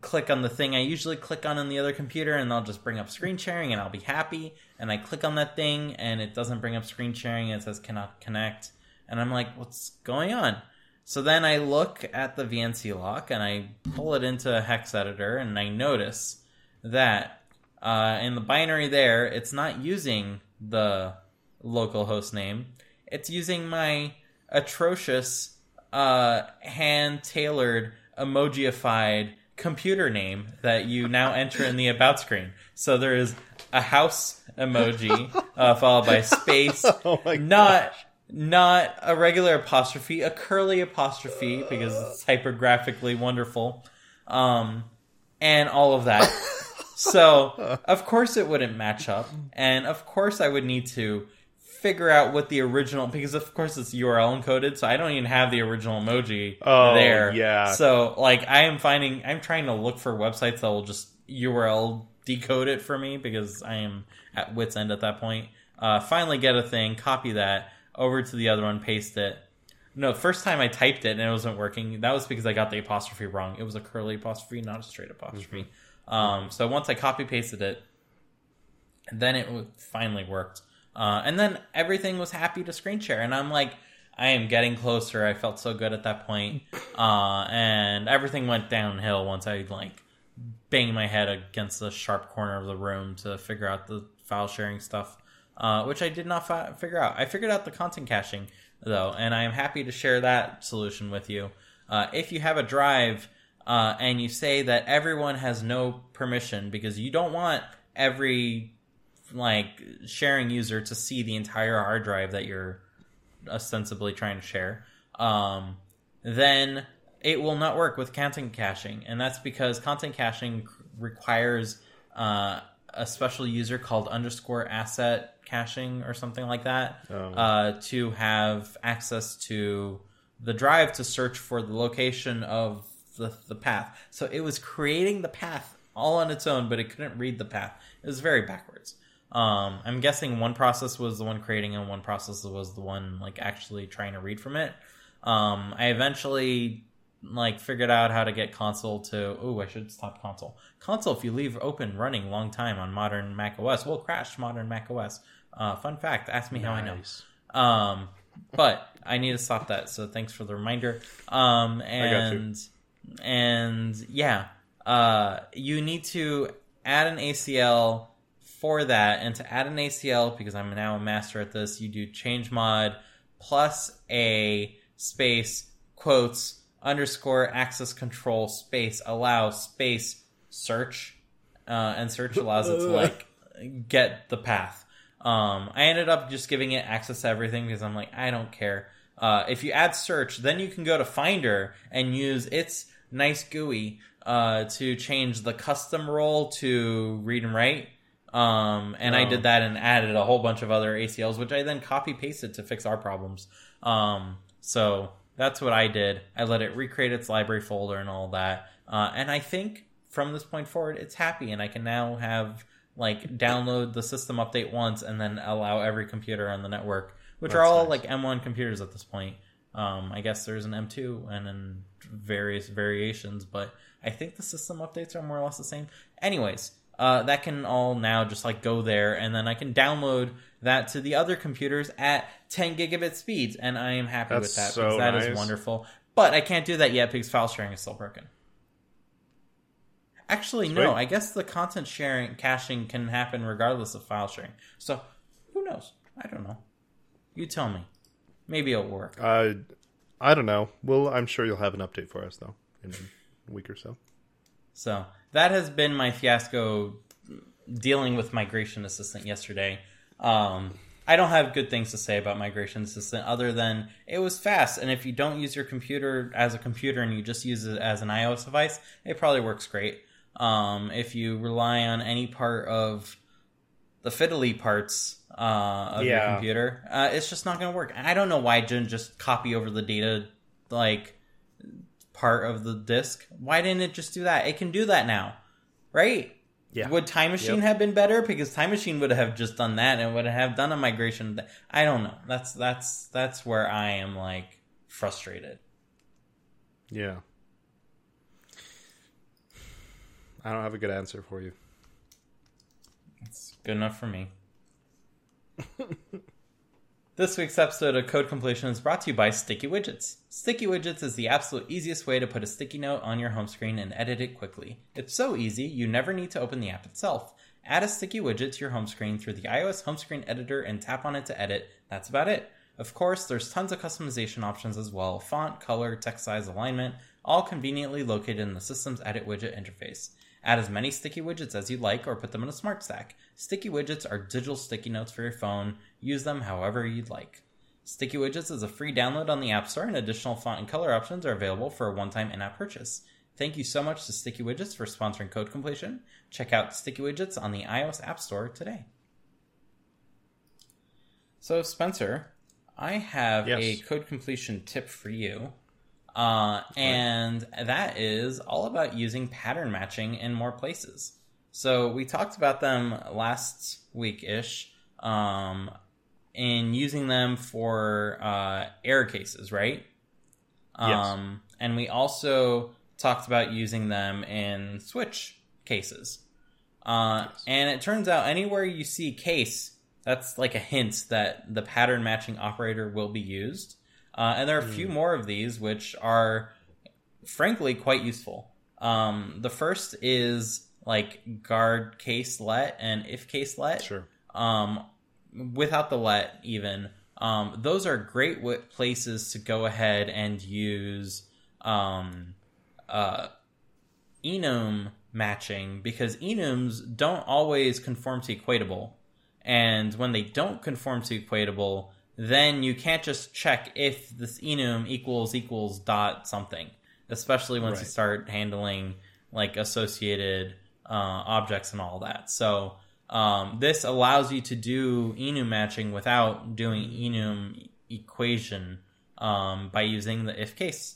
click on the thing I usually click on the other computer, and I'll just bring up screen sharing, and I'll be happy. And I click on that thing, and it doesn't bring up screen sharing. It says cannot connect. And I'm like, what's going on? So then I look at the VNC lock, and I pull it into a hex editor, and I notice that in the binary there, it's not using the local host name. It's using my atrocious, hand-tailored, emojified computer name that you now enter in the about screen. So there is a house emoji followed by space, not a regular apostrophe, a curly apostrophe because it's typographically wonderful, and all of that. So of course it wouldn't match up, and of course I would need to figure out what the original, because of course it's URL encoded, so I don't even have the original emoji there. Yeah. So like I'm trying to look for websites that will just URL decode it for me because I am at wit's end at that point. Finally get a thing, copy that over to the other one, paste it. No, first time I typed it and it wasn't working. That was because I got the apostrophe wrong. It was a curly apostrophe, not a straight apostrophe. Mm-hmm. So once I copy pasted it, then it finally worked. And then everything was happy to screen share. And I'm like, I am getting closer. I felt so good at that point. And everything went downhill once I like banged my head against the sharp corner of the room to figure out the file sharing stuff, which I did not figure out. I figured out the content caching, though, and I am happy to share that solution with you. If you have a drive and you say that everyone has no permission because you don't want every... like sharing user to see the entire hard drive that you're ostensibly trying to share, then it will not work with content caching. And that's because content caching requires a special user called _asset caching or something like that to have access to the drive to search for the location of the path. So it was creating the path all on its own, but it couldn't read the path. It was very backwards. I'm guessing one process was the one creating and one process was the one like actually trying to read from it. I eventually like figured out how to get console to, I should stop console. Console, if you leave open running long time on modern Mac OS, will crash modern Mac OS. Fun fact, ask me how I know. But I need to stop that. So thanks for the reminder. You need to add an ACL for that, and to add an ACL, because I'm now a master at this, you do change mod plus a space quotes _ access control space allow space search, and search allows it to like get the path. I ended up just giving it access to everything because I'm like, I don't care. If you add search, then you can go to Finder and use its nice GUI to change the custom role to read and write. I did that and added a whole bunch of other ACLs, which I then copy pasted to fix our problems. So that's what I did. I let it recreate its library folder and all that. And I think from this point forward, it's happy, and I can now have like download the system update once and then allow every computer on the network, which that's are all nice. Like M1 computers at this point. I guess there's an M2 and then various variations, but I think the system updates are more or less the same. Anyways, that can all now just like go there, and then I can download that to the other computers at 10 gigabit speeds, and I am happy with that. So that nice. Is wonderful. But I can't do that yet because file sharing is still broken. Actually, Sweet. No. I guess the content sharing caching can happen regardless of file sharing. So who knows? I don't know. You tell me. Maybe it'll work. I don't know. Well, I'm sure you'll have an update for us though in a week or so. So that has been my fiasco dealing with Migration Assistant yesterday. I don't have good things to say about Migration Assistant other than it was fast. And if you don't use your computer as a computer and you just use it as an iOS device, it probably works great. If you rely on any part of the fiddly parts of your computer, it's just not going to work. And I don't know why I didn't just copy over the data like part of the disk. Why didn't it just do that? It can do that now, right? Yeah. Would Time Machine have been better? Because Time Machine would have just done that and would have done a migration. I don't know. That's where I am like frustrated. Yeah. I don't have a good answer for you. It's good enough for me. This week's episode of Code Completion is brought to you by Sticky Widgets. Sticky Widgets is the absolute easiest way to put a sticky note on your home screen and edit it quickly. It's so easy, you never need to open the app itself. Add a sticky widget to your home screen through the iOS home screen editor and tap on it to edit. That's about it. Of course, there's tons of customization options as well. Font, color, text size, alignment, all conveniently located in the system's edit widget interface. Add as many sticky widgets as you like or put them in a smart stack. Sticky widgets are digital sticky notes for your phone. Use them however you'd like. Sticky Widgets is a free download on the App Store, and additional font and color options are available for a one-time in-app purchase. Thank you so much to Sticky Widgets for sponsoring Code Completion. Check out Sticky Widgets on the iOS App Store today. So, Spencer, I have a Code Completion tip for you. And that is all about using pattern matching in more places. So we talked about them last week-ish in using them for error cases, right? Yes. And we also talked about using them in switch cases. And it turns out anywhere you see case, that's like a hint that the pattern matching operator will be used. And there are a few more of these, which are, frankly, quite useful. The first is, like, guard case let and if case let. Sure. Without the let, even. Those are great places to go ahead and use enum matching, because enums don't always conform to equatable. And when they don't conform to equatable, then you can't just check if this enum equals dot something, especially once you start handling like associated objects and all that. So this allows you to do enum matching without doing enum equation by using the if case,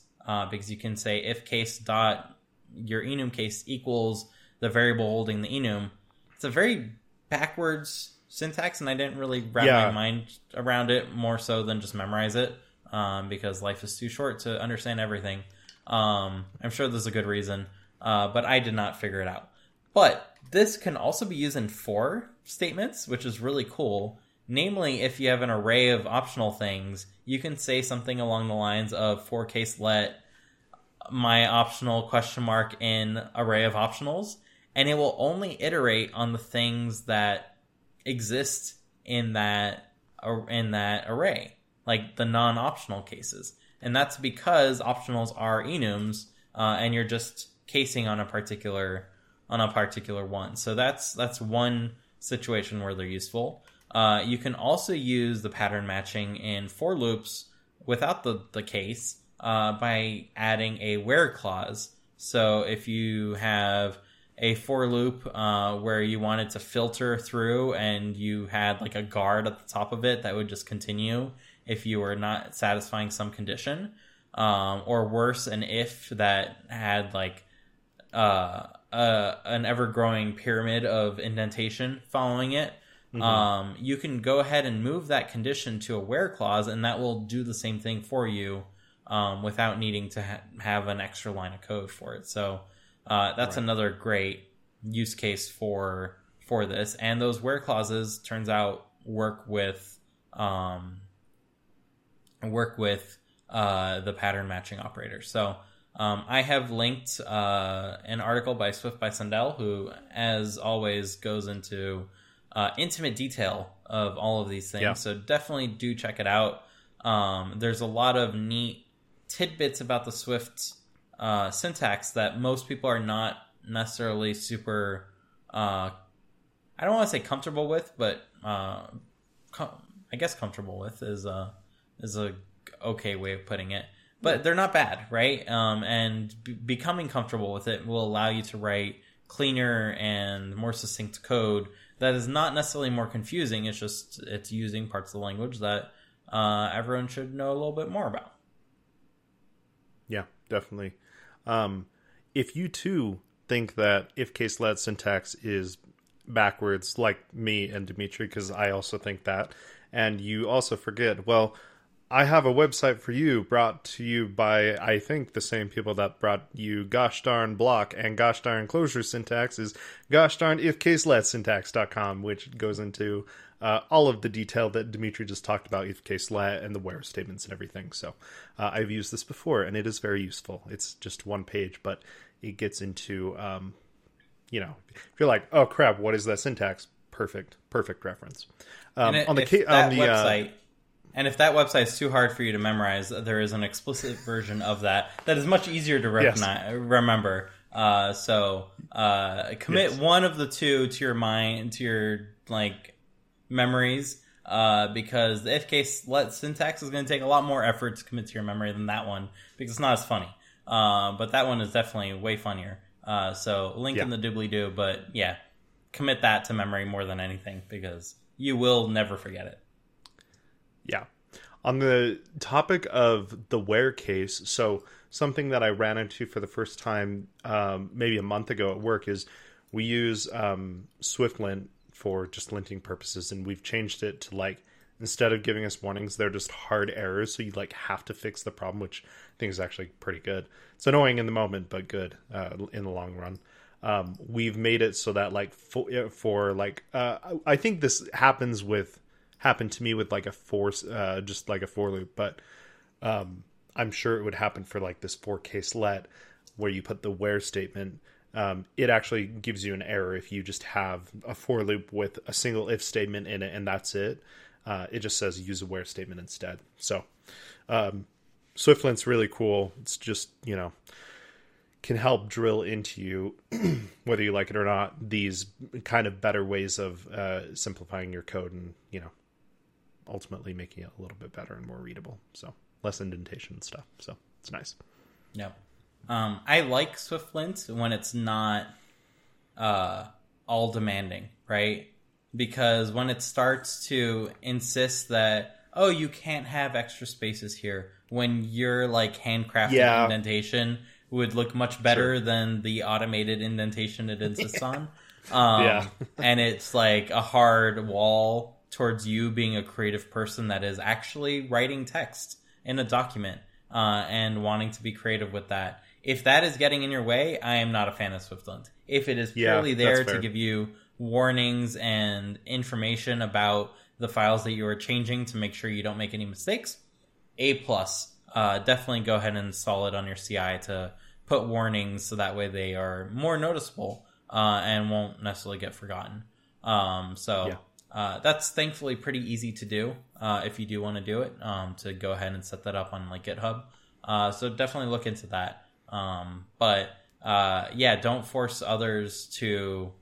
because you can say if case dot your enum case equals the variable holding the enum. It's a very backwards syntax, and I didn't really wrap my mind around it more so than just memorize it, because life is too short to understand everything. I'm sure there's a good reason, but I did not figure it out. But this can also be used in for statements, which is really cool. Namely, if you have an array of optional things, you can say something along the lines of for case let my optional question mark in array of optionals, and it will only iterate on the things that exist in that array, like the non-optional cases. And that's because optionals are enums, and you're just casing on a particular one. So that's one situation where they're useful. You can also use the pattern matching in for loops without the case by adding a where clause. So if you have a for loop where you wanted to filter through and you had like a guard at the top of it that would just continue if you are not satisfying some condition, or worse, an if that had like an ever-growing pyramid of indentation following it. Mm-hmm. You can go ahead and move that condition to a where clause, and that will do the same thing for you without needing to have an extra line of code for it. So that's right. Another great use case for this. And those where clauses, turns out, work with the pattern matching operator. So I have linked an article by Swift by Sundell, who, as always, goes into intimate detail of all of these things. Yeah. So definitely do check it out. There's a lot of neat tidbits about the Swift syntax that most people are not necessarily super, I don't want to say comfortable with, but I guess comfortable with is a okay way of putting it. But they're not bad, right? And becoming comfortable with it will allow you to write cleaner and more succinct code that is not necessarily more confusing. It's just, it's using parts of the language that everyone should know a little bit more about. Yeah, definitely. If you too think that if case-led syntax is backwards, like me and Dimitri, because I also think that, and you also forget, well, I have a website for you brought to you by, I think, the same people that brought you gosh darn block and gosh darn closure syntax is gosh darn ifcaseletsyntax.com, which goes into all of the detail that Dimitri just talked about, ifcaselet and the where statements and everything. So I've used this before and it is very useful. It's just one page, but it gets into, if you're like, oh crap, what is that syntax? Perfect reference. On the website. And if that website is too hard for you to memorize, there is an explicit version of that is much easier to remember. So commit one of the two to your mind, to your memories, because the if case-let syntax is going to take a lot more effort to commit to your memory than that one, because it's not as funny. But that one is definitely way funnier. So link in the doobly-doo, but commit that to memory more than anything, because you will never forget it. Yeah. On the topic of the where case, so something that I ran into for the first time maybe a month ago at work is we use SwiftLint for just linting purposes, and we've changed it to instead of giving us warnings, they're just hard errors, so you have to fix the problem, which I think is actually pretty good. It's annoying in the moment, but good in the long run. We've made it so that I think this happened to me with a for loop, but I'm sure it would happen for this for case let where you put the where statement. It actually gives you an error if you just have a for loop with a single if statement in it and that's it. It just says use a where statement instead. So SwiftLint's really cool. It's just, can help drill into you, whether you like it or not, these kind of better ways of simplifying your code and, ultimately making it a little bit better and more readable. So less indentation and stuff. So it's nice. Yep. I like SwiftLint when it's not all demanding, right? Because when it starts to insist that, oh, you can't have extra spaces here, when you're handcrafting indentation would look much better than the automated indentation it insists on. And it's a hard wall towards you being a creative person that is actually writing text in a document and wanting to be creative with that. If that is getting in your way, I am not a fan of SwiftLint. If it is purely there to give you warnings and information about the files that you are changing to make sure you don't make any mistakes, A+. Definitely go ahead and install it on your CI to put warnings so that way they are more noticeable and won't necessarily get forgotten. That's thankfully pretty easy to do if you do want to do it, to go ahead and set that up on GitHub. So definitely look into that. Don't force others to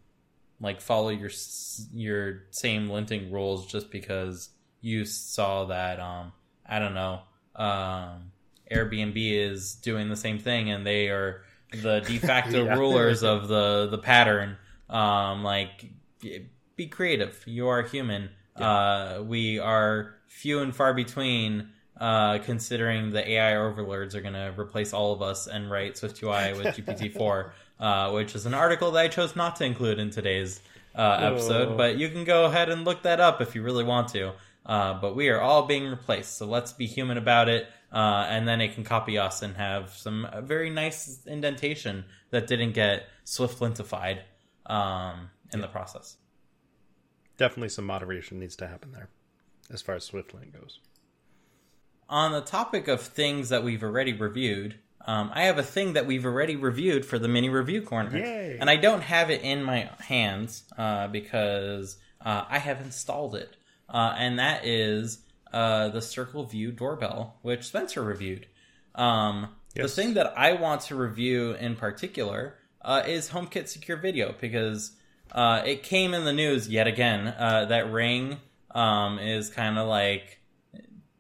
follow your same linting rules just because you saw that, I don't know, Airbnb is doing the same thing and they are the de facto rulers of the pattern. Be creative. You are human. We are few and far between, considering the AI overlords are going to replace all of us and write SwiftUI with GPT-4, which is an article that I chose not to include in today's episode. Oh. But you can go ahead and look that up if you really want to. But we are all being replaced, so let's be human about it. And then it can copy us and have some very nice indentation that didn't get SwiftLintified in the process. Definitely some moderation needs to happen there as far as SwiftLint goes. On the topic of things that we've already reviewed, I have a thing that we've already reviewed for the mini review corner. Yay. And I don't have it in my hands because I have installed it. And that is the Circle View doorbell, which Spencer reviewed. Yes. The thing that I want to review in particular is HomeKit Secure Video, because it came in the news yet again that Ring is kind of like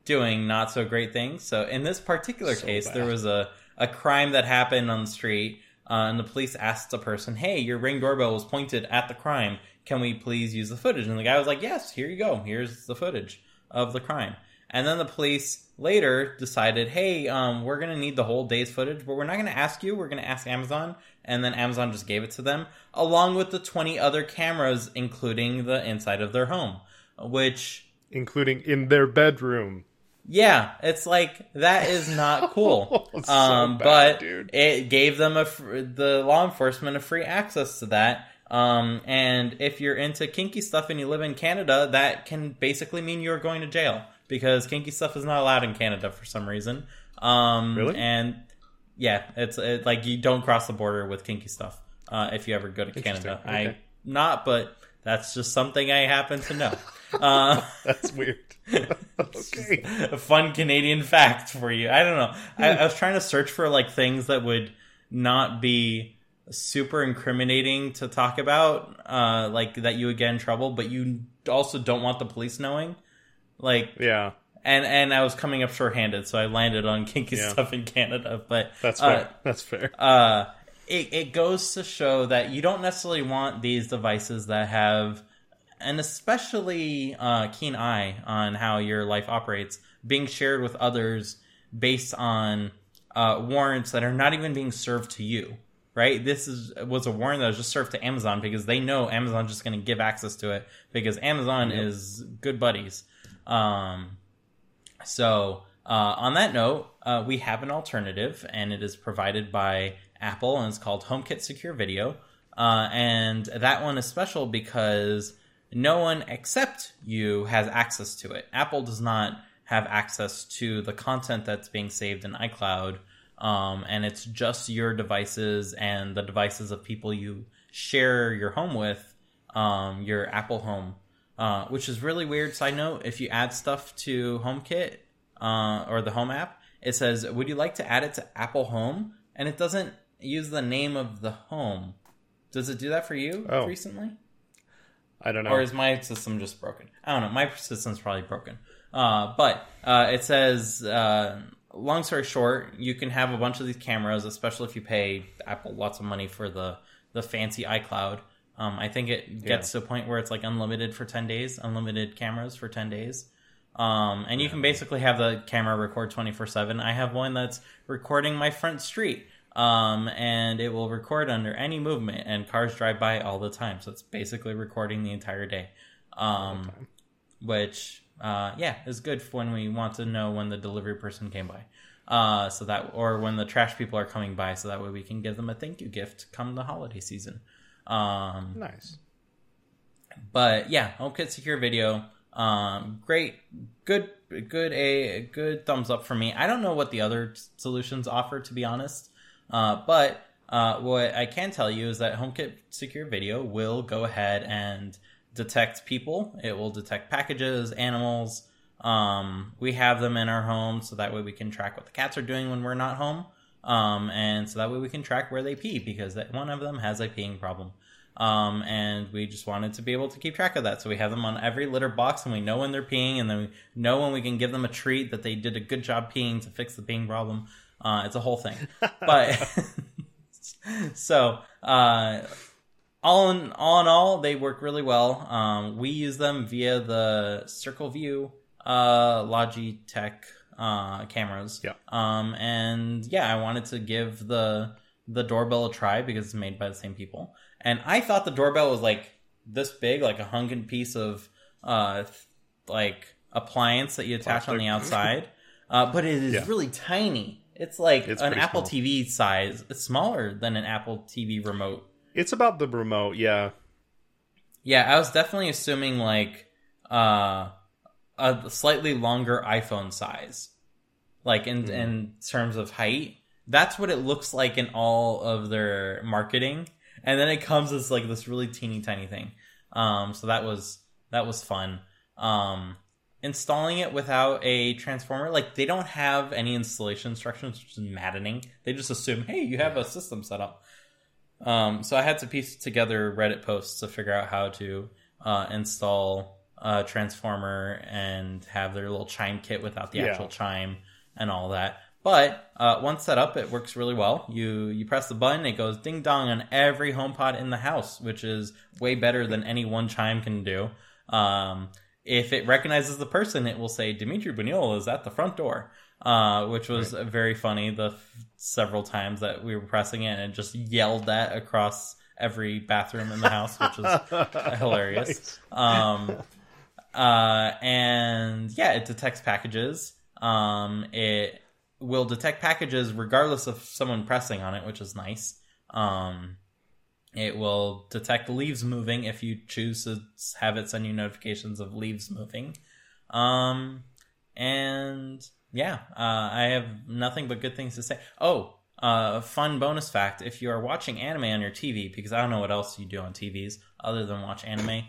doing not so great things. So in this particular case, there was a crime that happened on the street, and the police asked the person, hey, your Ring doorbell was pointed at the crime. Can we please use the footage? And the guy was like, yes, here you go. Here's the footage of the crime. And then the police later decided, hey, we're going to need the whole day's footage, but we're not going to ask you. We're going to ask Amazon. And then Amazon just gave it to them, along with the 20 other cameras, including the inside of their home, which... including in their bedroom. Yeah, it's like, that is not cool. So bad, but dude. It gave them the law enforcement a free access to that. And if you're into kinky stuff and you live in Canada, that can basically mean you're going to jail, because kinky stuff is not allowed in Canada for some reason. Really? And yeah, it's like you don't cross the border with kinky stuff if you ever go to Canada. Okay. I'm not, but that's just something I happen to know. That's weird. Okay. A fun Canadian fact for you. I don't know. I was trying to search for like things that would not be super incriminating to talk about, like that you would get in trouble, but you also don't want the police knowing. Like, yeah. And I was coming up shorthanded, so I landed on kinky stuff in Canada. But that's fair. That's fair. It goes to show that you don't necessarily want these devices that have an especially keen eye on how your life operates being shared with others based on warrants that are not even being served to you, right? This was a warrant that was just served to Amazon, because they know Amazon's just going to give access to it, because Amazon is good buddies. So on that note, we have an alternative, and it is provided by Apple, and it's called HomeKit Secure Video, and that one is special because no one except you has access to it. Apple does not have access to the content that's being saved in iCloud, and it's just your devices and the devices of people you share your home with, your Apple Home, which is really weird. Side note, if you add stuff to HomeKit or the Home app, it says, would you like to add it to Apple Home? And it doesn't use the name of the home. Does it do that for you recently? I don't know. Or is my system just broken? I don't know. My system's probably broken. But it says, long story short, you can have a bunch of these cameras, especially if you pay Apple lots of money for the fancy iCloud. I think it gets to a point where it's like unlimited for 10 days, unlimited cameras for 10 days. And you can basically have the camera record 24/7. I have one that's recording my front street, and it will record under any movement, and cars drive by all the time. So it's basically recording the entire day, which, is good for when we want to know when the delivery person came by. So that, or when the trash people are coming by, so that way we can give them a thank you gift come the holiday season. Nice. But yeah, HomeKit Secure Video. Great, good, a good thumbs up for me. I don't know what the other solutions offer, to be honest. But what I can tell you is that HomeKit Secure Video will go ahead and detect people. It will detect packages, animals. We have them in our home, so that way we can track what the cats are doing when we're not home. And so that way we can track where they pee, because one of them has a peeing problem. And we just wanted to be able to keep track of that. So we have them on every litter box, and we know when they're peeing, and then we know when we can give them a treat that they did a good job peeing to fix the peeing problem. It's a whole thing. But so all in all, they work really well. We use them via the Circle View Logitech cameras. Yeah. And yeah, I wanted to give the doorbell a try because it's made by the same people. And I thought the doorbell was like this big, like a hunkin' piece of like appliance that you attach plastic on the outside. But it is really tiny. It's like it's an Apple TV size. It's smaller than an Apple TV remote. It's about the remote, yeah. Yeah, I was definitely assuming like a slightly longer iPhone size. Like in terms of height. That's what it looks like in all of their marketing. And then it comes as like this really teeny tiny thing. So that was fun. Installing it without a transformer, like they don't have any installation instructions, which is maddening. They just assume, hey, you have a system set up. So I had to piece together Reddit posts to figure out how to install a transformer and have their little chime kit without the actual chime and all that. But once set up, it works really well. You press the button, it goes ding-dong on every HomePod in the house, which is way better than any one chime can do. If it recognizes the person, it will say, Dimitri Buñuel is at the front door, which was very funny the several times that we were pressing it, and it just yelled that across every bathroom in the house, which is hilarious. And yeah, it detects packages. It will detect packages regardless of someone pressing on it, which is nice. It will detect leaves moving if you choose to have it send you notifications of leaves moving. And yeah, I have nothing but good things to say. Oh, fun bonus fact. If you are watching anime on your TV, because I don't know what else you do on TVs other than watch anime,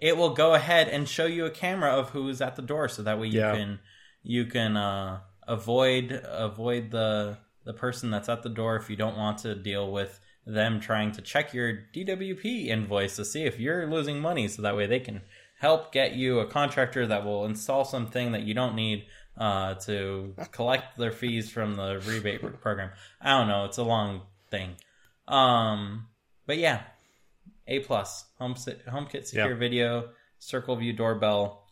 it will go ahead and show you a camera of who's at the door. So that way you can avoid the person that's at the door if you don't want to deal with them trying to check your DWP invoice to see if you're losing money, so that way they can help get you a contractor that will install something that you don't need to collect their fees from the rebate program. I don't know. It's a long thing. But yeah, A+. HomeKit Secure Video, Circle View Doorbell.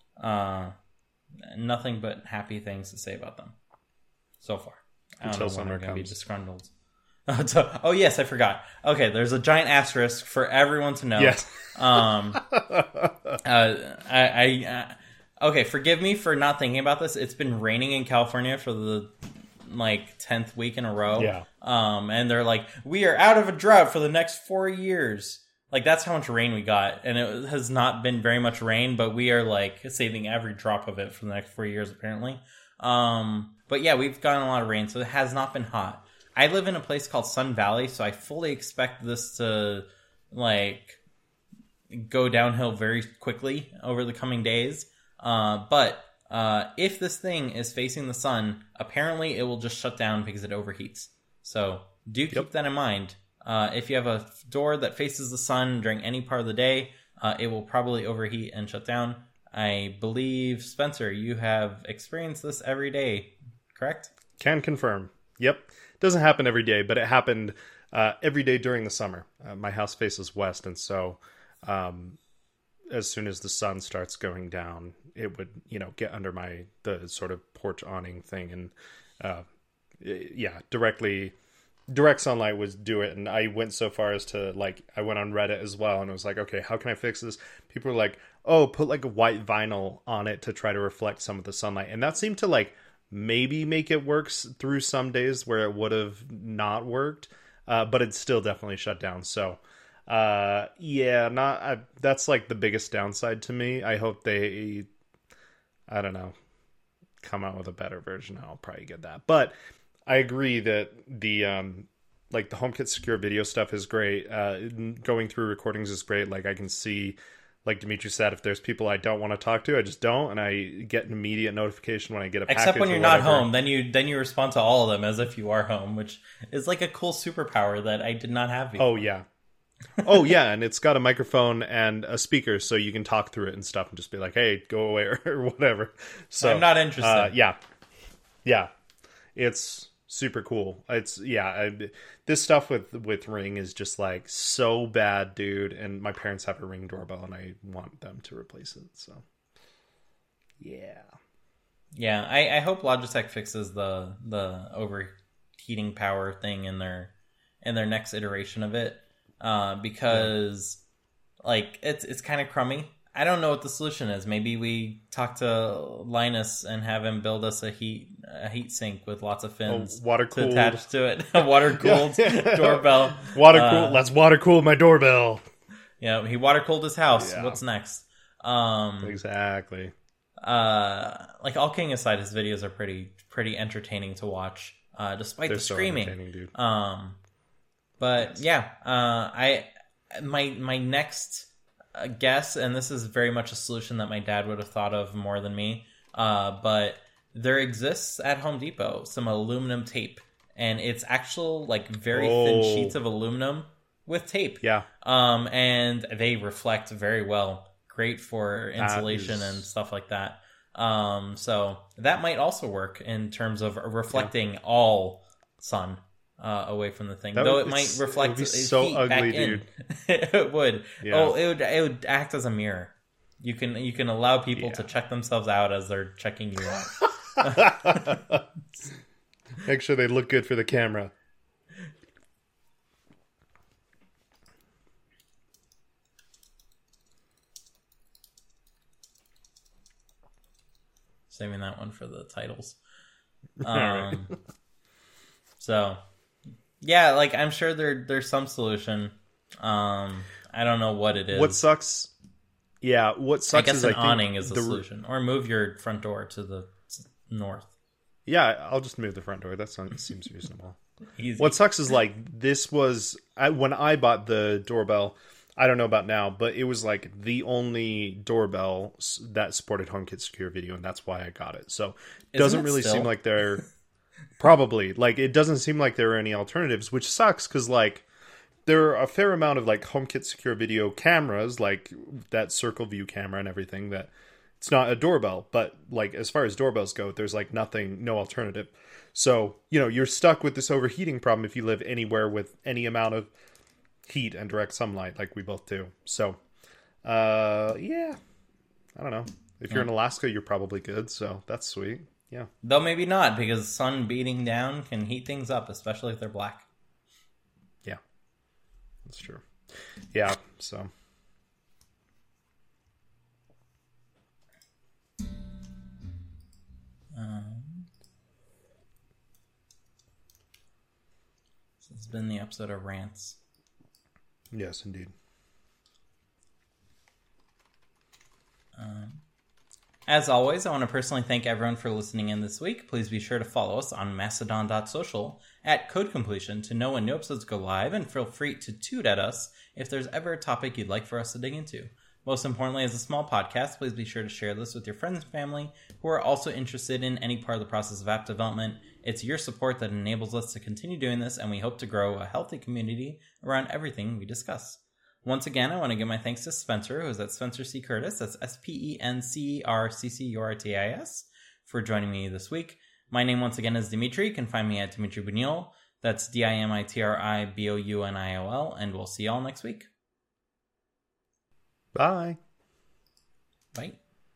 Nothing but happy things to say about them so far. I don't know when they're going to be disgruntled. Oh, yes, I forgot. Okay, there's a giant asterisk for everyone to know. Yes. Okay, forgive me for not thinking about this. It's been raining in California for the, 10th week in a row. Yeah. And they're like, we are out of a drought for the next 4 years. Like, that's how much rain we got. And it has not been very much rain, but we are, saving every drop of it for the next 4 years, apparently. But, yeah, we've gotten a lot of rain, so it has not been hot. I live in a place called Sun Valley, so I fully expect this to, go downhill very quickly over the coming days. But if this thing is facing the sun, apparently it will just shut down because it overheats. So do keep that in mind. If you have a door that faces the sun during any part of the day, it will probably overheat and shut down. I believe, Spencer, you have experienced this every day, correct? Can confirm. Yep. Doesn't happen every day, but it happened every day during the summer. My house faces west, and so as soon as the sun starts going down, it would get under the sort of porch awning thing, and direct sunlight would do it. And I went so far as to I went on Reddit as well, and I was like, okay, how can I fix this? People were like, oh, put a white vinyl on it to try to reflect some of the sunlight, and that seemed to maybe make it works through some days where it would have not worked, but it's still definitely shut down. So that's the biggest downside to me. I hope they, I don't know, come out with a better version. I'll probably get that. But I agree that the the HomeKit Secure Video stuff is great. Going through recordings is great. I can see, like Dimitri said, if there's people I don't want to talk to, I just don't, and I get an immediate notification when I get a package. Except when you're not home, then you respond to all of them as if you are home, which is a cool superpower that I did not have before. Oh yeah, and it's got a microphone and a speaker, so you can talk through it and stuff, and just be like, "Hey, go away," or whatever. So I'm not interested. Yeah, it's super cool. It's this stuff with Ring is just so bad, dude. And my parents have a Ring doorbell, and I want them to replace it. So Yeah. Yeah, I hope Logitech fixes the overheating power thing in their next iteration of it, because like it's kind of crummy. I don't know what the solution is. Maybe we talk to Linus and have him build us a heat sink with lots of fins to attach to it. A water-cooled doorbell. Let's water-cool my doorbell. Yeah, he water-cooled his house. Yeah. What's next? Exactly. Like, all kidding aside, his videos are pretty entertaining to watch, despite the screaming. So entertaining, dude. But, yeah, my next... a guess, and this is very much a solution that my dad would have thought of more than me, but there exists at Home Depot some aluminum tape, and it's actual like very thin sheets of aluminum with tape, and they reflect very well, great for insulation and stuff like that, so that might also work in terms of reflecting all sun away from the thing, though it might reflect its so heat ugly, back in. It would. Yeah. Oh, it would act as a mirror. You can allow people to check themselves out as they're checking you out. Make sure they look good for the camera. Saving that one for the titles. So. Yeah, like, I'm sure there's some solution. I don't know what it is. What sucks is, I guess, an awning is the solution. Or move your front door to the north. Yeah, I'll just move the front door. That seems reasonable. Easy. What sucks is, like, this was... when I bought the doorbell, I don't know about now, but it was, like, the only doorbell that supported HomeKit Secure Video, and that's why I got it. So it doesn't really seem like they're... Probably. Like, it doesn't seem like there are any alternatives, which sucks because, like, there are a fair amount of, like, HomeKit Secure Video cameras, like that Circle View camera and everything, that it's not a doorbell. But, like, as far as doorbells go, there's, like, nothing, no alternative. So, you know, you're stuck with this overheating problem if you live anywhere with any amount of heat and direct sunlight, like we both do. So, I don't know. If you're in Alaska, you're probably good. So that's sweet. Yeah. Though maybe not, because sun beating down can heat things up, especially if they're black. Yeah. That's true. Yeah, so. This has been the episode of Rants. Yes, indeed. As always, I want to personally thank everyone for listening in this week. Please be sure to follow us on mastodon.social at Code Completion to know when new episodes go live, and feel free to toot at us if there's ever a topic you'd like for us to dig into. Most importantly, as a small podcast, please be sure to share this with your friends and family who are also interested in any part of the process of app development. It's your support that enables us to continue doing this, and we hope to grow a healthy community around everything we discuss. Once again, I want to give my thanks to Spencer, who is at Spencer C. Curtis, that's SpencerCurtis, for joining me this week. My name, once again, is Dimitri. You can find me at Dimitri Buñuel, that's DIMITRI BOUNIOL, and we'll see y'all next week. Bye. Bye.